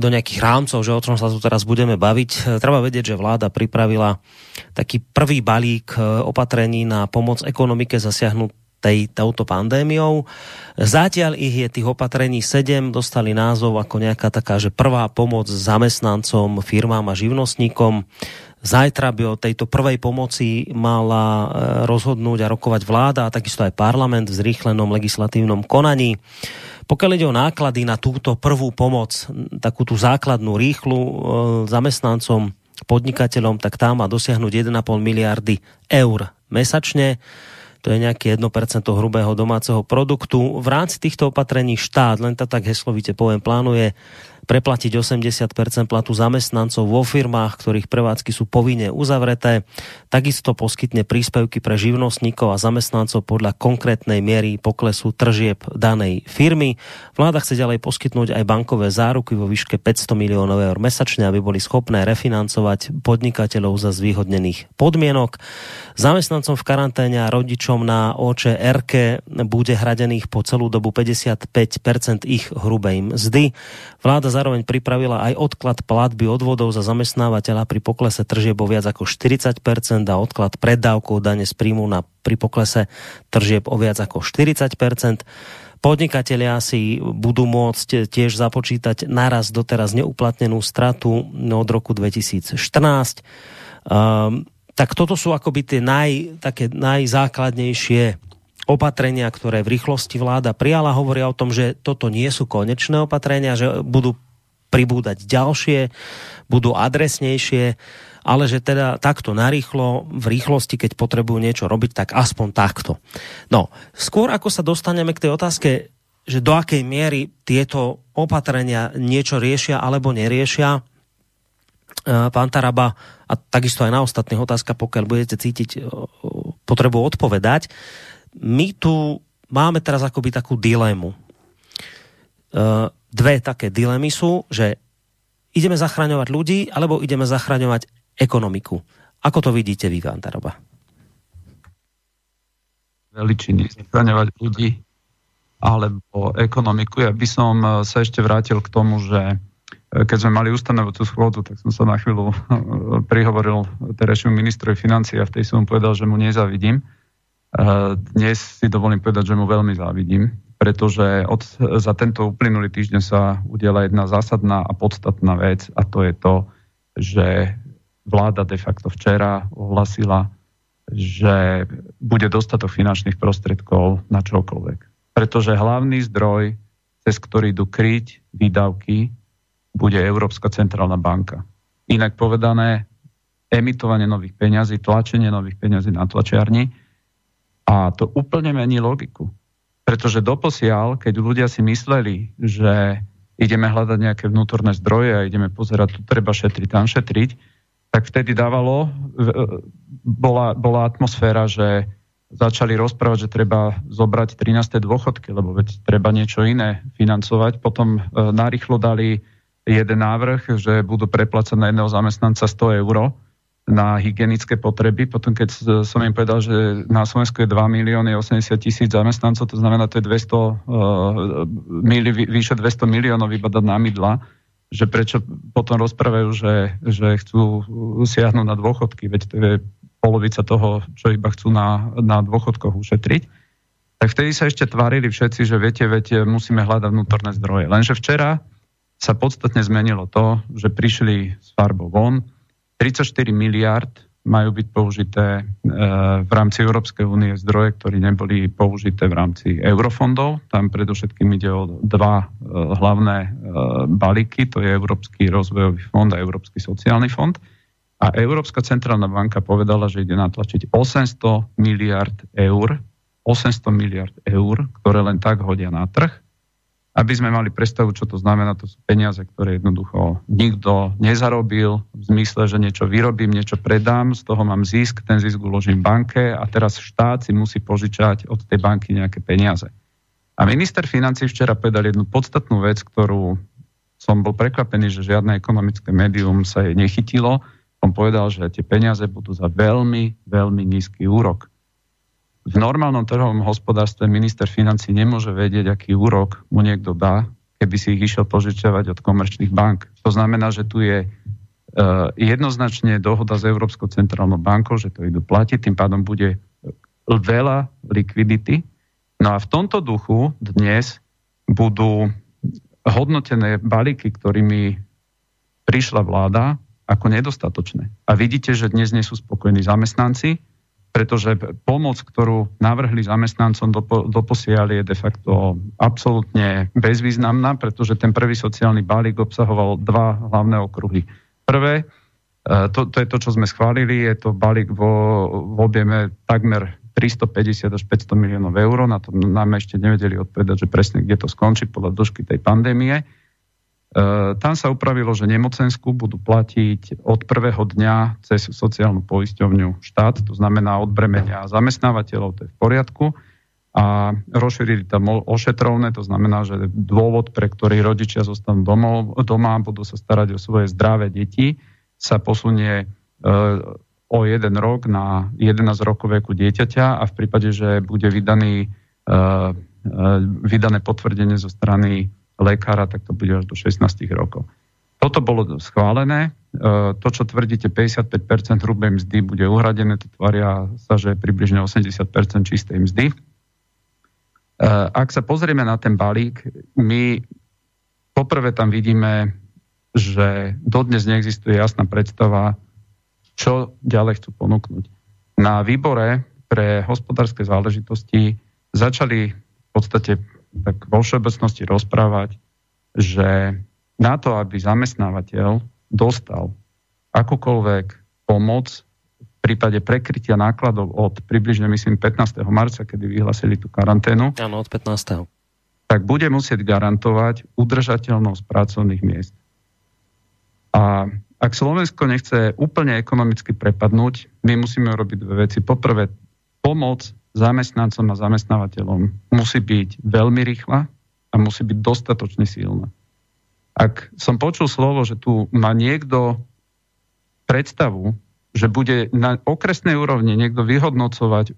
do nejakých rámcov, že o čom sa tu teraz budeme baviť. Treba vedieť, že vláda pripravila taký prvý balík opatrení na pomoc ekonomike zasiahnuť Tej, touto pandémiou. Zatiaľ ich je tých opatrení sedem, dostali názov ako nejaká taká, že prvá pomoc zamestnancom, firmám a živnostníkom. Zajtra by o tejto prvej pomoci mala rozhodnúť a rokovať vláda a takisto aj parlament v zrýchlenom legislatívnom konaní. Pokiaľ ide o náklady na túto prvú pomoc, takú tú základnú, rýchlu zamestnancom, podnikateľom, tak tá má dosiahnuť jeden a pol miliardy eur mesačne. to je nejaké jedno percento hrubého domáceho produktu. V rámci týchto opatrení štát, len tak heslovite poviem, plánuje preplatiť osemdesiat percent platu zamestnancov vo firmách, ktorých prevádzky sú povinne uzavreté. Takisto poskytne príspevky pre živnostníkov a zamestnancov podľa konkrétnej miery poklesu tržieb danej firmy. Vláda chce ďalej poskytnúť aj bankové záruky vo výške päťsto miliónov eur mesačne, aby boli schopné refinancovať podnikateľov za zvýhodnených podmienok. Zamestnancom v karanténe a rodičom na ó čé er-ke bude hradených po celú dobu päťdesiatpäť percent ich hrubej mzdy. Vláda zároveň pripravila aj odklad platby odvodov za zamestnávateľa pri poklese tržieb o viac ako štyridsať percent a odklad preddavkov dane z príjmu na pri poklese tržieb o viac ako štyridsať percent. Podnikatelia si budú môcť tiež započítať naraz doteraz neuplatnenú stratu od roku dvetisícštrnásť. Um, tak toto sú akoby tie naj, také najzákladnejšie opatrenia, ktoré v rýchlosti vláda prijala. Hovoria o tom, že toto nie sú konečné opatrenia, že budú pribúdať ďalšie, budú adresnejšie, ale že teda takto narýchlo, v rýchlosti, keď potrebujú niečo robiť, tak aspoň takto. No, skôr ako sa dostaneme k tej otázke, že do akej miery tieto opatrenia niečo riešia alebo neriešia, pán Taraba, a takisto aj na ostatných otázkach, pokiaľ budete cítiť potrebu odpovedať, my tu máme teraz akoby takú dilemu. Dve také dilemy sú, že ideme zachraňovať ľudí, alebo ideme zachraňovať ekonomiku. Ako to vidíte vy, pán Taraba? Veličiny. Zachraňovať ľudí alebo ekonomiku. Ja by som sa ešte vrátil k tomu, že keď sme mali ustanovujúcu schôdzu, tak som sa na chvíľu prihovoril terajšiemu ministrovi financií a v tej som povedal, že mu nezavidím. Dnes si dovolím povedať, že mu veľmi závidím, pretože od, za tento uplynulý týždeň sa udiala jedna zásadná a podstatná vec, a to je to, že vláda de facto včera ohlasila, že bude dostatok finančných prostriedkov na čokoľvek. Pretože hlavný zdroj, cez ktorý idú kryť výdavky, bude Európska centrálna banka. Inak povedané, emitovanie nových peňazí, tlačenie nových peňazí na tlačiarni. A to úplne mení logiku. Pretože doposiaľ, keď ľudia si mysleli, že ideme hľadať nejaké vnútorné zdroje a ideme pozerať, tu treba šetriť, tam šetriť, tak vtedy dávalo, bola, bola atmosféra, že začali rozprávať, že treba zobrať trináste dôchodky, lebo veď treba niečo iné financovať. Potom narýchlo dali jeden návrh, že budú preplácať na jedného zamestnanca sto eur, na hygienické potreby. Potom, keď som im povedal, že na Slovensku je dva milióny osemdesiat tisíc zamestnancov, to znamená, to je dvesto, uh, mili, vyše dvesto miliónov iba dať na mydla, že prečo potom rozprávajú, že, že chcú siahnuť na dôchodky, veď to je polovica toho, čo iba chcú na, na dôchodkoch ušetriť. Tak vtedy sa ešte tvárili všetci, že viete, viete, musíme hľadať vnútorné zdroje. Lenže včera sa podstatne zmenilo to, že prišli s farbou von, tridsaťštyri miliárd majú byť použité v rámci Európskej únie zdroje, ktoré neboli použité v rámci eurofondov. Tam predovšetkým ide o dva hlavné balíky, to je Európsky rozvojový fond a Európsky sociálny fond. A Európska centrálna banka povedala, že ide natlačiť osemsto miliárd eur, osemsto miliárd eur, ktoré len tak hodia na trh. Aby sme mali predstavu, čo to znamená, to sú peniaze, ktoré jednoducho nikto nezarobil v zmysle, že niečo vyrobím, niečo predám, z toho mám zisk, ten zisk uložím banke a teraz štát si musí požičať od tej banky nejaké peniaze. A minister financií včera povedal jednu podstatnú vec, ktorú som bol prekvapený, že žiadne ekonomické médium sa jej nechytilo. On povedal, že tie peniaze budú za veľmi, veľmi nízky úrok. V normálnom trhovom hospodárstve minister financí nemôže vedieť, aký úrok mu niekto dá, keby si ich išiel požičiavať od komerčných bank. To znamená, že tu je uh, jednoznačne dohoda s Európskou centrálnou bankou, že to idú platiť, tým pádom bude veľa likvidity. No a v tomto duchu dnes budú hodnotené balíky, ktorými prišla vláda, ako nedostatočné. A vidíte, že dnes nie sú spokojní zamestnanci, pretože pomoc, ktorú navrhli zamestnancom doposiaľ, je de facto absolútne bezvýznamná, pretože ten prvý sociálny balík obsahoval dva hlavné okruhy. Prvé, to, to je to, čo sme schválili, je to balík vo, v objeme takmer tristopäťdesiat až päťsto miliónov eur. Na to nám ešte nevedeli odpovedať, že presne kde to skončí podľa dĺžky tej pandémie. E, tam sa upravilo, že nemocenskú budú platiť od prvého dňa cez sociálnu poisťovňu štát, to znamená odbremenia zamestnávateľov, to je v poriadku. A rozšírili tam ošetrovné, to znamená, že dôvod, pre ktorý rodičia zostanú domov, doma, budú sa starať o svoje zdravé deti, sa posunie e, o jeden rok na jedenásť rokov veku dieťaťa a v prípade, že bude vydaný, e, e, vydané potvrdenie zo strany lekára, tak to bude až do šestnásť rokov. Toto bolo schválené. E, to, čo tvrdíte, päťdesiatpäť percent hrubej mzdy bude uhradené, to tvária sa, že približne osemdesiat percent čistej mzdy. Ak sa pozrieme na ten balík, my poprvé tam vidíme, že dodnes neexistuje jasná predstava, čo ďalej chcú ponúknuť. Na výbore pre hospodárske záležitosti začali v podstate tak vo všeobecnosti rozprávať, že na to, aby zamestnávateľ dostal akúkoľvek pomoc v prípade prekrytia nákladov od približne, myslím, pätnásteho marca, kedy vyhlasili tú karanténu. Áno, od pätnásteho Tak bude musieť garantovať udržateľnosť pracovných miest. A ak Slovensko nechce úplne ekonomicky prepadnúť, my musíme robiť dve veci. Poprvé, pomoc zamestnancom a zamestnávateľom musí byť veľmi rýchla a musí byť dostatočne silná. Ak som počul slovo, že tu má niekto predstavu, že bude na okresnej úrovni niekto vyhodnocovať,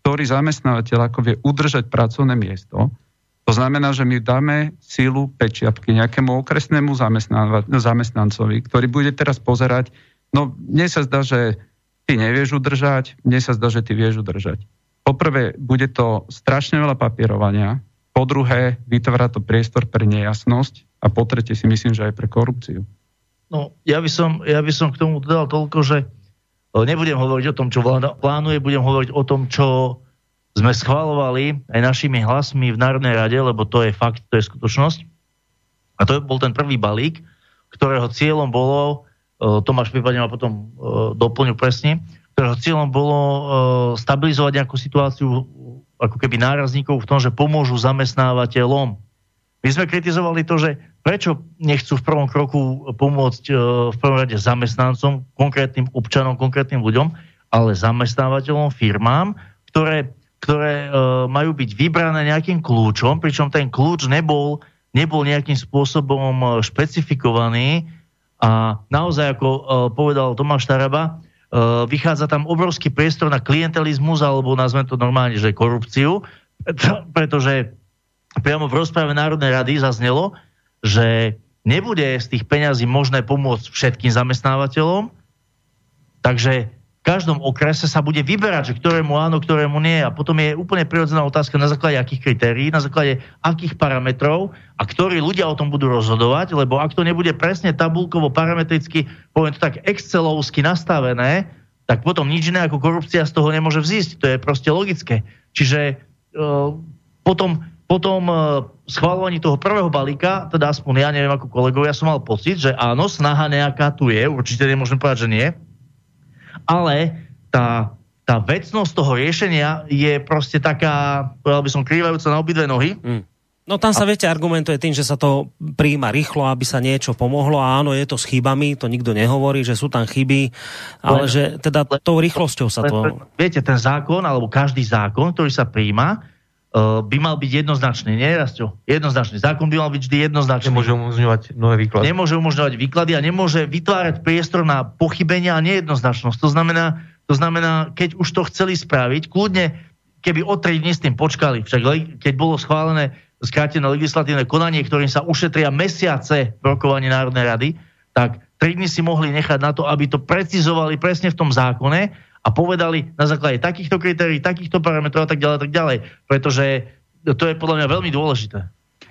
ktorý zamestnávateľ ako vie udržať pracovné miesto. To znamená, že my dáme sílu pečiatky nejakému okresnému zamestnancovi, ktorý bude teraz pozerať, no mne sa zdá, že ty nevieš udržať, mne sa zdá, že ty vieš udržať. Poprvé, bude to strašne veľa papierovania, po druhé, vytvára to priestor pre nejasnosť a po tretie si myslím, že aj pre korupciu. No, ja by som, ja by som k tomu dodal toľko, že nebudem hovoriť o tom, čo vláda plánuje, budem hovoriť o tom, čo sme schvaľovali aj našimi hlasmi v Národnej rade, lebo to je fakt, to je skutočnosť. A to bol ten prvý balík, ktorého cieľom bolo, Tomáš prípadne ma potom doplňu presne, ktorého cieľom bolo stabilizovať nejakú situáciu ako keby nárazníkov v tom, že pomôžu zamestnávateľom. My sme kritizovali to, že prečo nechcú v prvom kroku pomôcť e, v prvom rade zamestnancom, konkrétnym občanom, konkrétnym ľuďom, ale zamestnávateľom, firmám, ktoré, ktoré e, majú byť vybrané nejakým kľúčom, pričom ten kľúč nebol, nebol nejakým spôsobom špecifikovaný a naozaj, ako e, povedal Tomáš Taraba, e, vychádza tam obrovský priestor na klientelizmus, alebo nazvem to normálne, že korupciu, pretože priamo v rozprave Národnej rady zaznelo, že nebude z tých peňazí možné pomôcť všetkým zamestnávateľom, takže v každom okrese sa bude vyberať, že ktorému áno, ktorému nie. A potom je úplne prirodzená otázka, na základe akých kritérií, na základe akých parametrov a ktorí ľudia o tom budú rozhodovať, lebo ak to nebude presne tabuľkovo, parametricky, poviem to tak, excelovsky nastavené, tak potom nič iné ako korupcia z toho nemôže vzísť. To je proste logické. Čiže uh, potom... Potom schvaľovaní toho prvého balíka, teda aspoň ja neviem ako kolegov, ja som mal pocit, že áno, snaha nejaká tu je, určite nemôžem povedať, že nie, ale tá, tá vecnosť toho riešenia je proste taká, povedal by som, krývajúca na obidve nohy. Mm. No tam sa, a... viete, argumentuje tým, že sa to prijíma rýchlo, aby sa niečo pomohlo a áno, je to s chybami, to nikto nehovorí, že sú tam chyby, ale len, že teda len, tou rýchlosťou sa len, to... Viete, ten zákon, alebo každý zákon, ktorý sa prijíma, by mal byť jednoznačný, nie, Rastio? Jednoznačný. Zákon by mal byť vždy jednoznačný. Nemôže umožňovať nové výklady. Nemôže umožňovať výklady a nemôže vytvárať priestor na pochybenia a nejednoznačnosť. To znamená, to znamená, keď už to chceli spraviť, kľudne, keby o tri dní s tým počkali. Však keď bolo schválené skrátené legislatívne konanie, ktorým sa ušetria mesiace v rokovaní Národnej rady, tak tri dní si mohli nechať na to, aby to precizovali presne v tom zákone, a povedali na základe takýchto kritérií, takýchto parametrov a tak ďalej, tak ďalej. Pretože to je podľa mňa veľmi dôležité.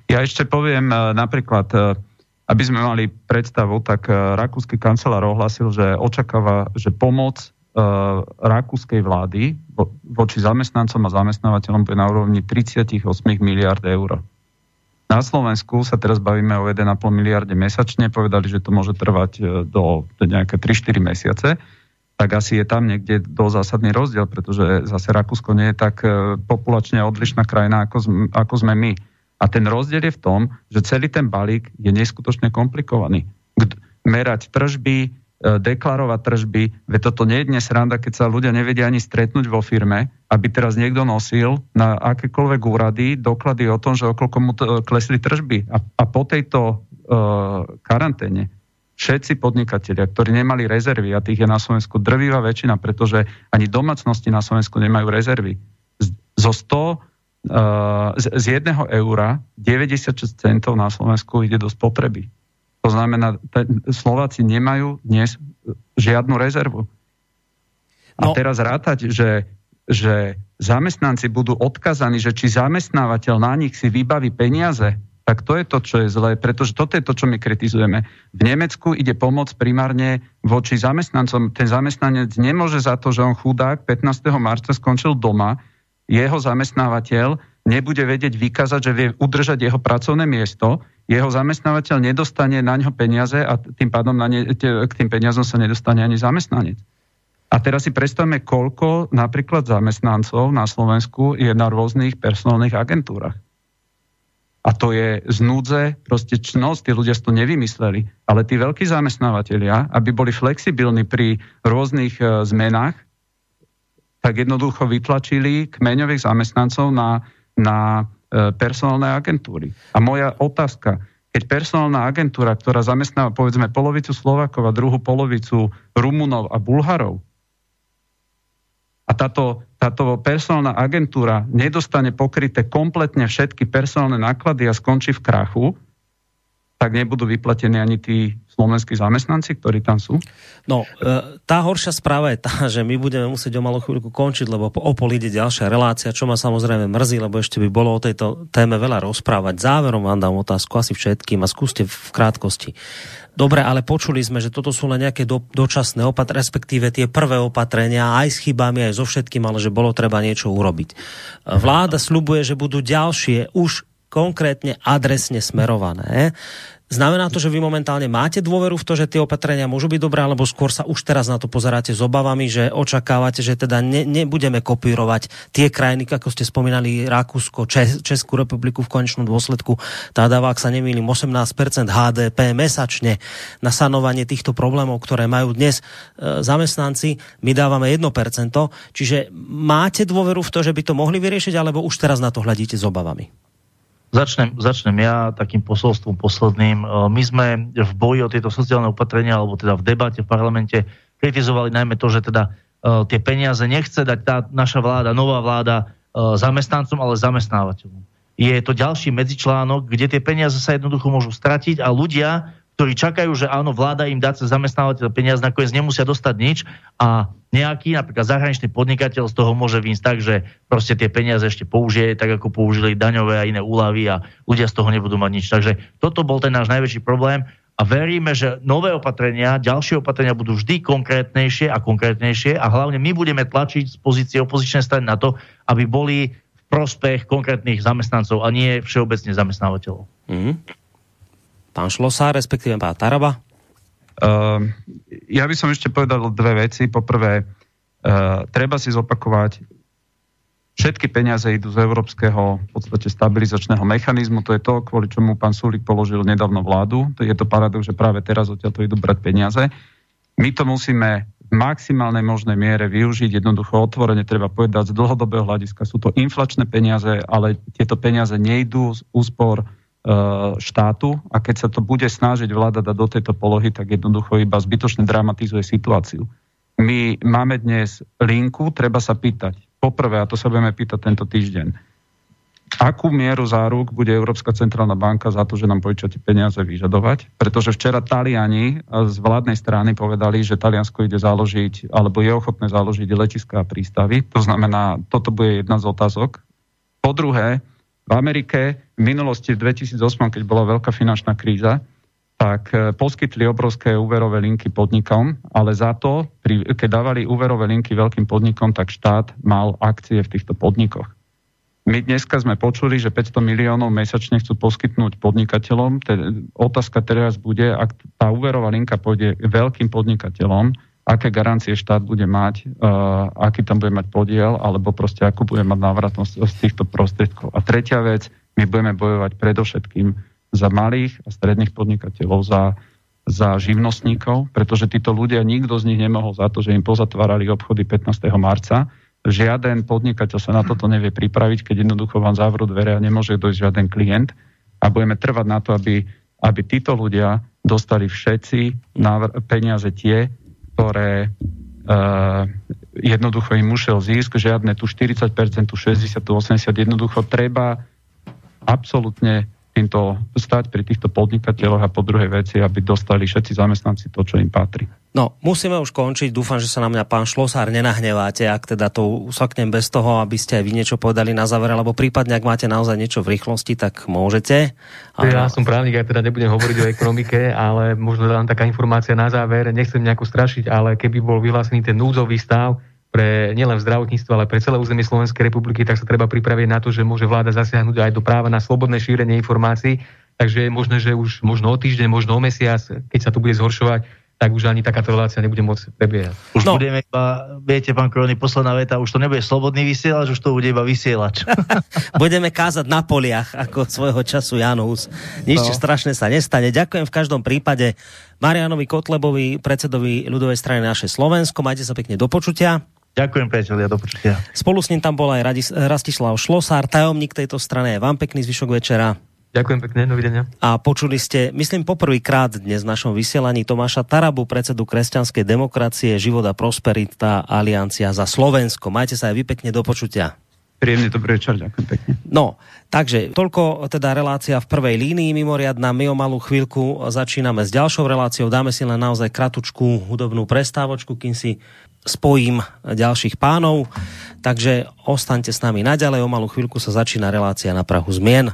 Ja ešte poviem napríklad, aby sme mali predstavu, tak rakúsky kancelár ohlásil, že očakáva, že pomoc rakúskej vlády voči zamestnancom a zamestnávateľom bude na úrovni tridsaťosem miliárd eur. Na Slovensku sa teraz bavíme o jeden a pol miliarde mesačne. Povedali, že to môže trvať do nejaké tri štyri mesiace. tak asi je tam niekde dosť zásadný rozdiel, pretože zase Rakúsko nie je tak populačne odlišná krajina, ako sme, ako sme my. A ten rozdiel je v tom, že celý ten balík je neskutočne komplikovaný. Merať tržby, deklarovať tržby, veď toto nie je dnes sranda, keď sa ľudia nevedia ani stretnúť vo firme, aby teraz niekto nosil na akékoľvek úrady doklady o tom, že okolko mu klesli tržby. A, a po tejto uh, karanténe všetci podnikatelia, ktorí nemali rezervy, a tých je na Slovensku drvivá väčšina, pretože ani domácnosti na Slovensku nemajú rezervy. Z, zo sto, uh, z, z jedného eura deväťdesiatšesť centov na Slovensku ide do spotreby. To znamená, t- Slováci nemajú dnes žiadnu rezervu. No. A teraz rátať, že, že zamestnanci budú odkazaní, že či zamestnávateľ na nich si vybaví peniaze, tak to je to, čo je zlé, pretože toto je to, čo my kritizujeme. V Nemecku ide pomoc primárne voči zamestnancom. Ten zamestnanec nemôže za to, že on chudák pätnásteho marca skončil doma, jeho zamestnávateľ nebude vedieť vykázať, že vie udržať jeho pracovné miesto, jeho zamestnávateľ nedostane na ňo peniaze a tým pádom na ne, k tým peniazom sa nedostane ani zamestnanec. A teraz si predstavme, koľko napríklad zamestnancov na Slovensku je na rôznych personálnych agentúrach. A to je z núdze proste čnosť, tí ľudia si to nevymysleli. Ale tí veľkí zamestnávateľia, aby boli flexibilní pri rôznych e, zmenách, tak jednoducho vytlačili kmeňových zamestnancov na, na e, personálne agentúry. A moja otázka, keď personálna agentúra, ktorá zamestnáva povedzme polovicu Slovákov a druhú polovicu Rumunov a Bulharov, a táto, táto personálna agentúra nedostane pokryté kompletne všetky personálne náklady a skončí v krachu, tak nebudú vyplatení ani tí slovenskí zamestnanci, ktorí tam sú? No, tá horšia správa je tá, že my budeme musieť o malú chvíľku končiť, lebo o pol ide ďalšia relácia, čo ma samozrejme mrzí, lebo ešte by bolo o tejto téme veľa rozprávať. Záverom vám dám otázku asi všetkým a skúste v krátkosti. Dobre, ale počuli sme, že toto sú len nejaké do, dočasné opatrenia, respektíve tie prvé opatrenia, aj s chybami, aj so všetkým, ale že bolo treba niečo urobiť. Vláda sľubuje, že budú ďalšie už konkrétne adresne smerované. Znamená to, že vy momentálne máte dôveru v to, že tie opatrenia môžu byť dobré, alebo skôr sa už teraz na to pozeráte s obavami, že očakávate, že teda ne, nebudeme kopírovať tie krajiny, ako ste spomínali, Rakúsko, Čes, Českú republiku v konečnom dôsledku. Tá dáva, ak sa nemýlim, osemnásť percent há dé pé mesačne na sanovanie týchto problémov, ktoré majú dnes e, zamestnanci. My dávame jedno percento. Čiže máte dôveru v to, že by to mohli vyriešiť, alebo už teraz na to hľadíte s obavami? Začnem, začnem ja takým posolstvom posledným. My sme v boji o tieto sociálne opatrenia, alebo teda v debate v parlamente, kritizovali najmä to, že teda uh, tie peniaze nechce dať tá naša vláda, nová vláda uh, zamestnancom, ale zamestnávateľom. Je to ďalší medzičlánok, kde tie peniaze sa jednoducho môžu stratiť a ľudia, ktorí čakajú, že áno, vláda im dá cez zamestnávateľa peniaze, nakoniec nemusia dostať nič a nejaký, napríklad zahraničný podnikateľ z toho môže výjsť tak, že proste tie peniaze ešte použije, tak ako použili daňové a iné úľavy a ľudia z toho nebudú mať nič. Takže toto bol ten náš najväčší problém a veríme, že nové opatrenia, ďalšie opatrenia budú vždy konkrétnejšie a konkrétnejšie a hlavne my budeme tlačiť z pozície opozičnej strany na to, aby boli v prospech konkrétnych zamestnancov a nie všeobecne zamestnávateľov. Mm-hmm. Pán Šlosár, respektíve pán Taraba? Uh, ja by som ešte povedal dve veci. Poprvé, uh, treba si zopakovať, všetky peniaze idú z európskeho v podstate stabilizačného mechanizmu. To je to, kvôli čomu pán Šulík položil nedávno vládu. Je to paradox, že práve teraz odtiaľto idú brať peniaze. My to musíme v maximálnej možnej miere využiť. Jednoducho otvorene treba povedať, z dlhodobého hľadiska sú to inflačné peniaze, ale tieto peniaze nejdú z úspor štátu a keď sa to bude snažiť vláda dať do tejto polohy, tak jednoducho iba zbytočne dramatizuje situáciu. My máme dnes linku, treba sa pýtať. Poprvé, a to sa budeme pýtať tento týždeň, akú mieru záruk bude Európska centrálna banka za to, že nám požičate peniaze vyžadovať? Pretože včera Taliani z vládnej strany povedali, že Taliansko ide založiť, alebo je ochotné založiť letiská a prístavy. To znamená, toto bude jedna z otázok. Po druhé, v Amerike v minulosti v dvetisíc osem, keď bola veľká finančná kríza, tak poskytli obrovské úverové linky podnikom, ale za to, keď dávali úverové linky veľkým podnikom, tak štát mal akcie v týchto podnikoch. My dneska sme počuli, že päťsto miliónov mesačne chcú poskytnúť podnikateľom. Otázka teraz bude, ak tá úverová linka pôjde veľkým podnikateľom, aké garancie štát bude mať, uh, aký tam bude mať podiel, alebo proste akú bude mať návratnosť z týchto prostriedkov. A tretia vec, my budeme bojovať predovšetkým za malých a stredných podnikateľov, za, za živnostníkov, pretože títo ľudia, nikto z nich nemohol za to, že im pozatvárali obchody pätnásteho marca. Žiaden podnikateľ sa na toto nevie pripraviť, keď jednoducho vám zavrú dvere a nemôže dojsť žiaden klient. A budeme trvať na to, aby, aby títo ľudia dostali všetci návr- peniaze tie, ktoré uh, jednoducho im ušiel zisk, žiadne tu štyridsať percent, tu šesťdesiat percent, tu osemdesiat percent, jednoducho treba absolútne týmto stať pri týchto podnikateľoch a po druhej veci, aby dostali všetci zamestnanci to, čo im patrí. No, musíme už končiť. Dúfam, že sa na mňa pán Šlosár nenahneváte, ak teda to usaknem bez toho, aby ste aj vy niečo povedali na záver, alebo prípadne, ak máte naozaj niečo v rýchlosti, tak môžete. A... Ja som právnik, ja teda nebudem hovoriť o ekonomike, ale možno len taká informácia na záver. Nechcem nejako strašiť, ale keby bol vyhlásený ten núdzový stav pre nielen zdravotníctvo, ale pre celé územie Slovenskej republiky, tak sa treba pripraviť na to, že môže vláda zasiahnuť aj do práva na slobodné šírenie informácií. Takže je možné, že už možno o týždeň, možno o mesiac, keď sa to bude zhoršovať, tak už ani takáto relácia nebude môcť prebiehať. Už no. budeme iba, viete, pán Koróni, posledná veta, už to nebude slobodný vysielač, už to bude iba vysielač. Budeme kázať na poliach, ako svojho času Ján Hus. Nič no. strašné sa nestane. Ďakujem v každom prípade Marianovi Kotlebovi, predsedovi ľudovej strany Naše Slovensko. Majte sa pekne, do počutia. Ďakujem, priatelia, do počutia. Spolu s ním tam bol aj Rastislav Šlosár, tajomník tejto strany. Vám pekný zvyšok večera. Ďakujem pekne, dovidenia. A počuli ste, myslím, poprvýkrát dnes v našom vysielaní Tomáša Tarabu, predsedu Kresťanskej demokracie, Život a prosperita, Aliancia za Slovensko. Majte sa aj vy pekne, do počutia. Príjemne, dobrý večer, ďakujem pekne. No, takže toľko teda relácia V prvej línii mimoriadna. My o malú chvíľku začíname s ďalšou reláciou. Dáme si len naozaj kratučku hudobnú prestávočku, kým si spojím ďalších pánov. Takže ostaňte s nami naďalej. O malú chvíľku sa začína relácia Na prahu zmien.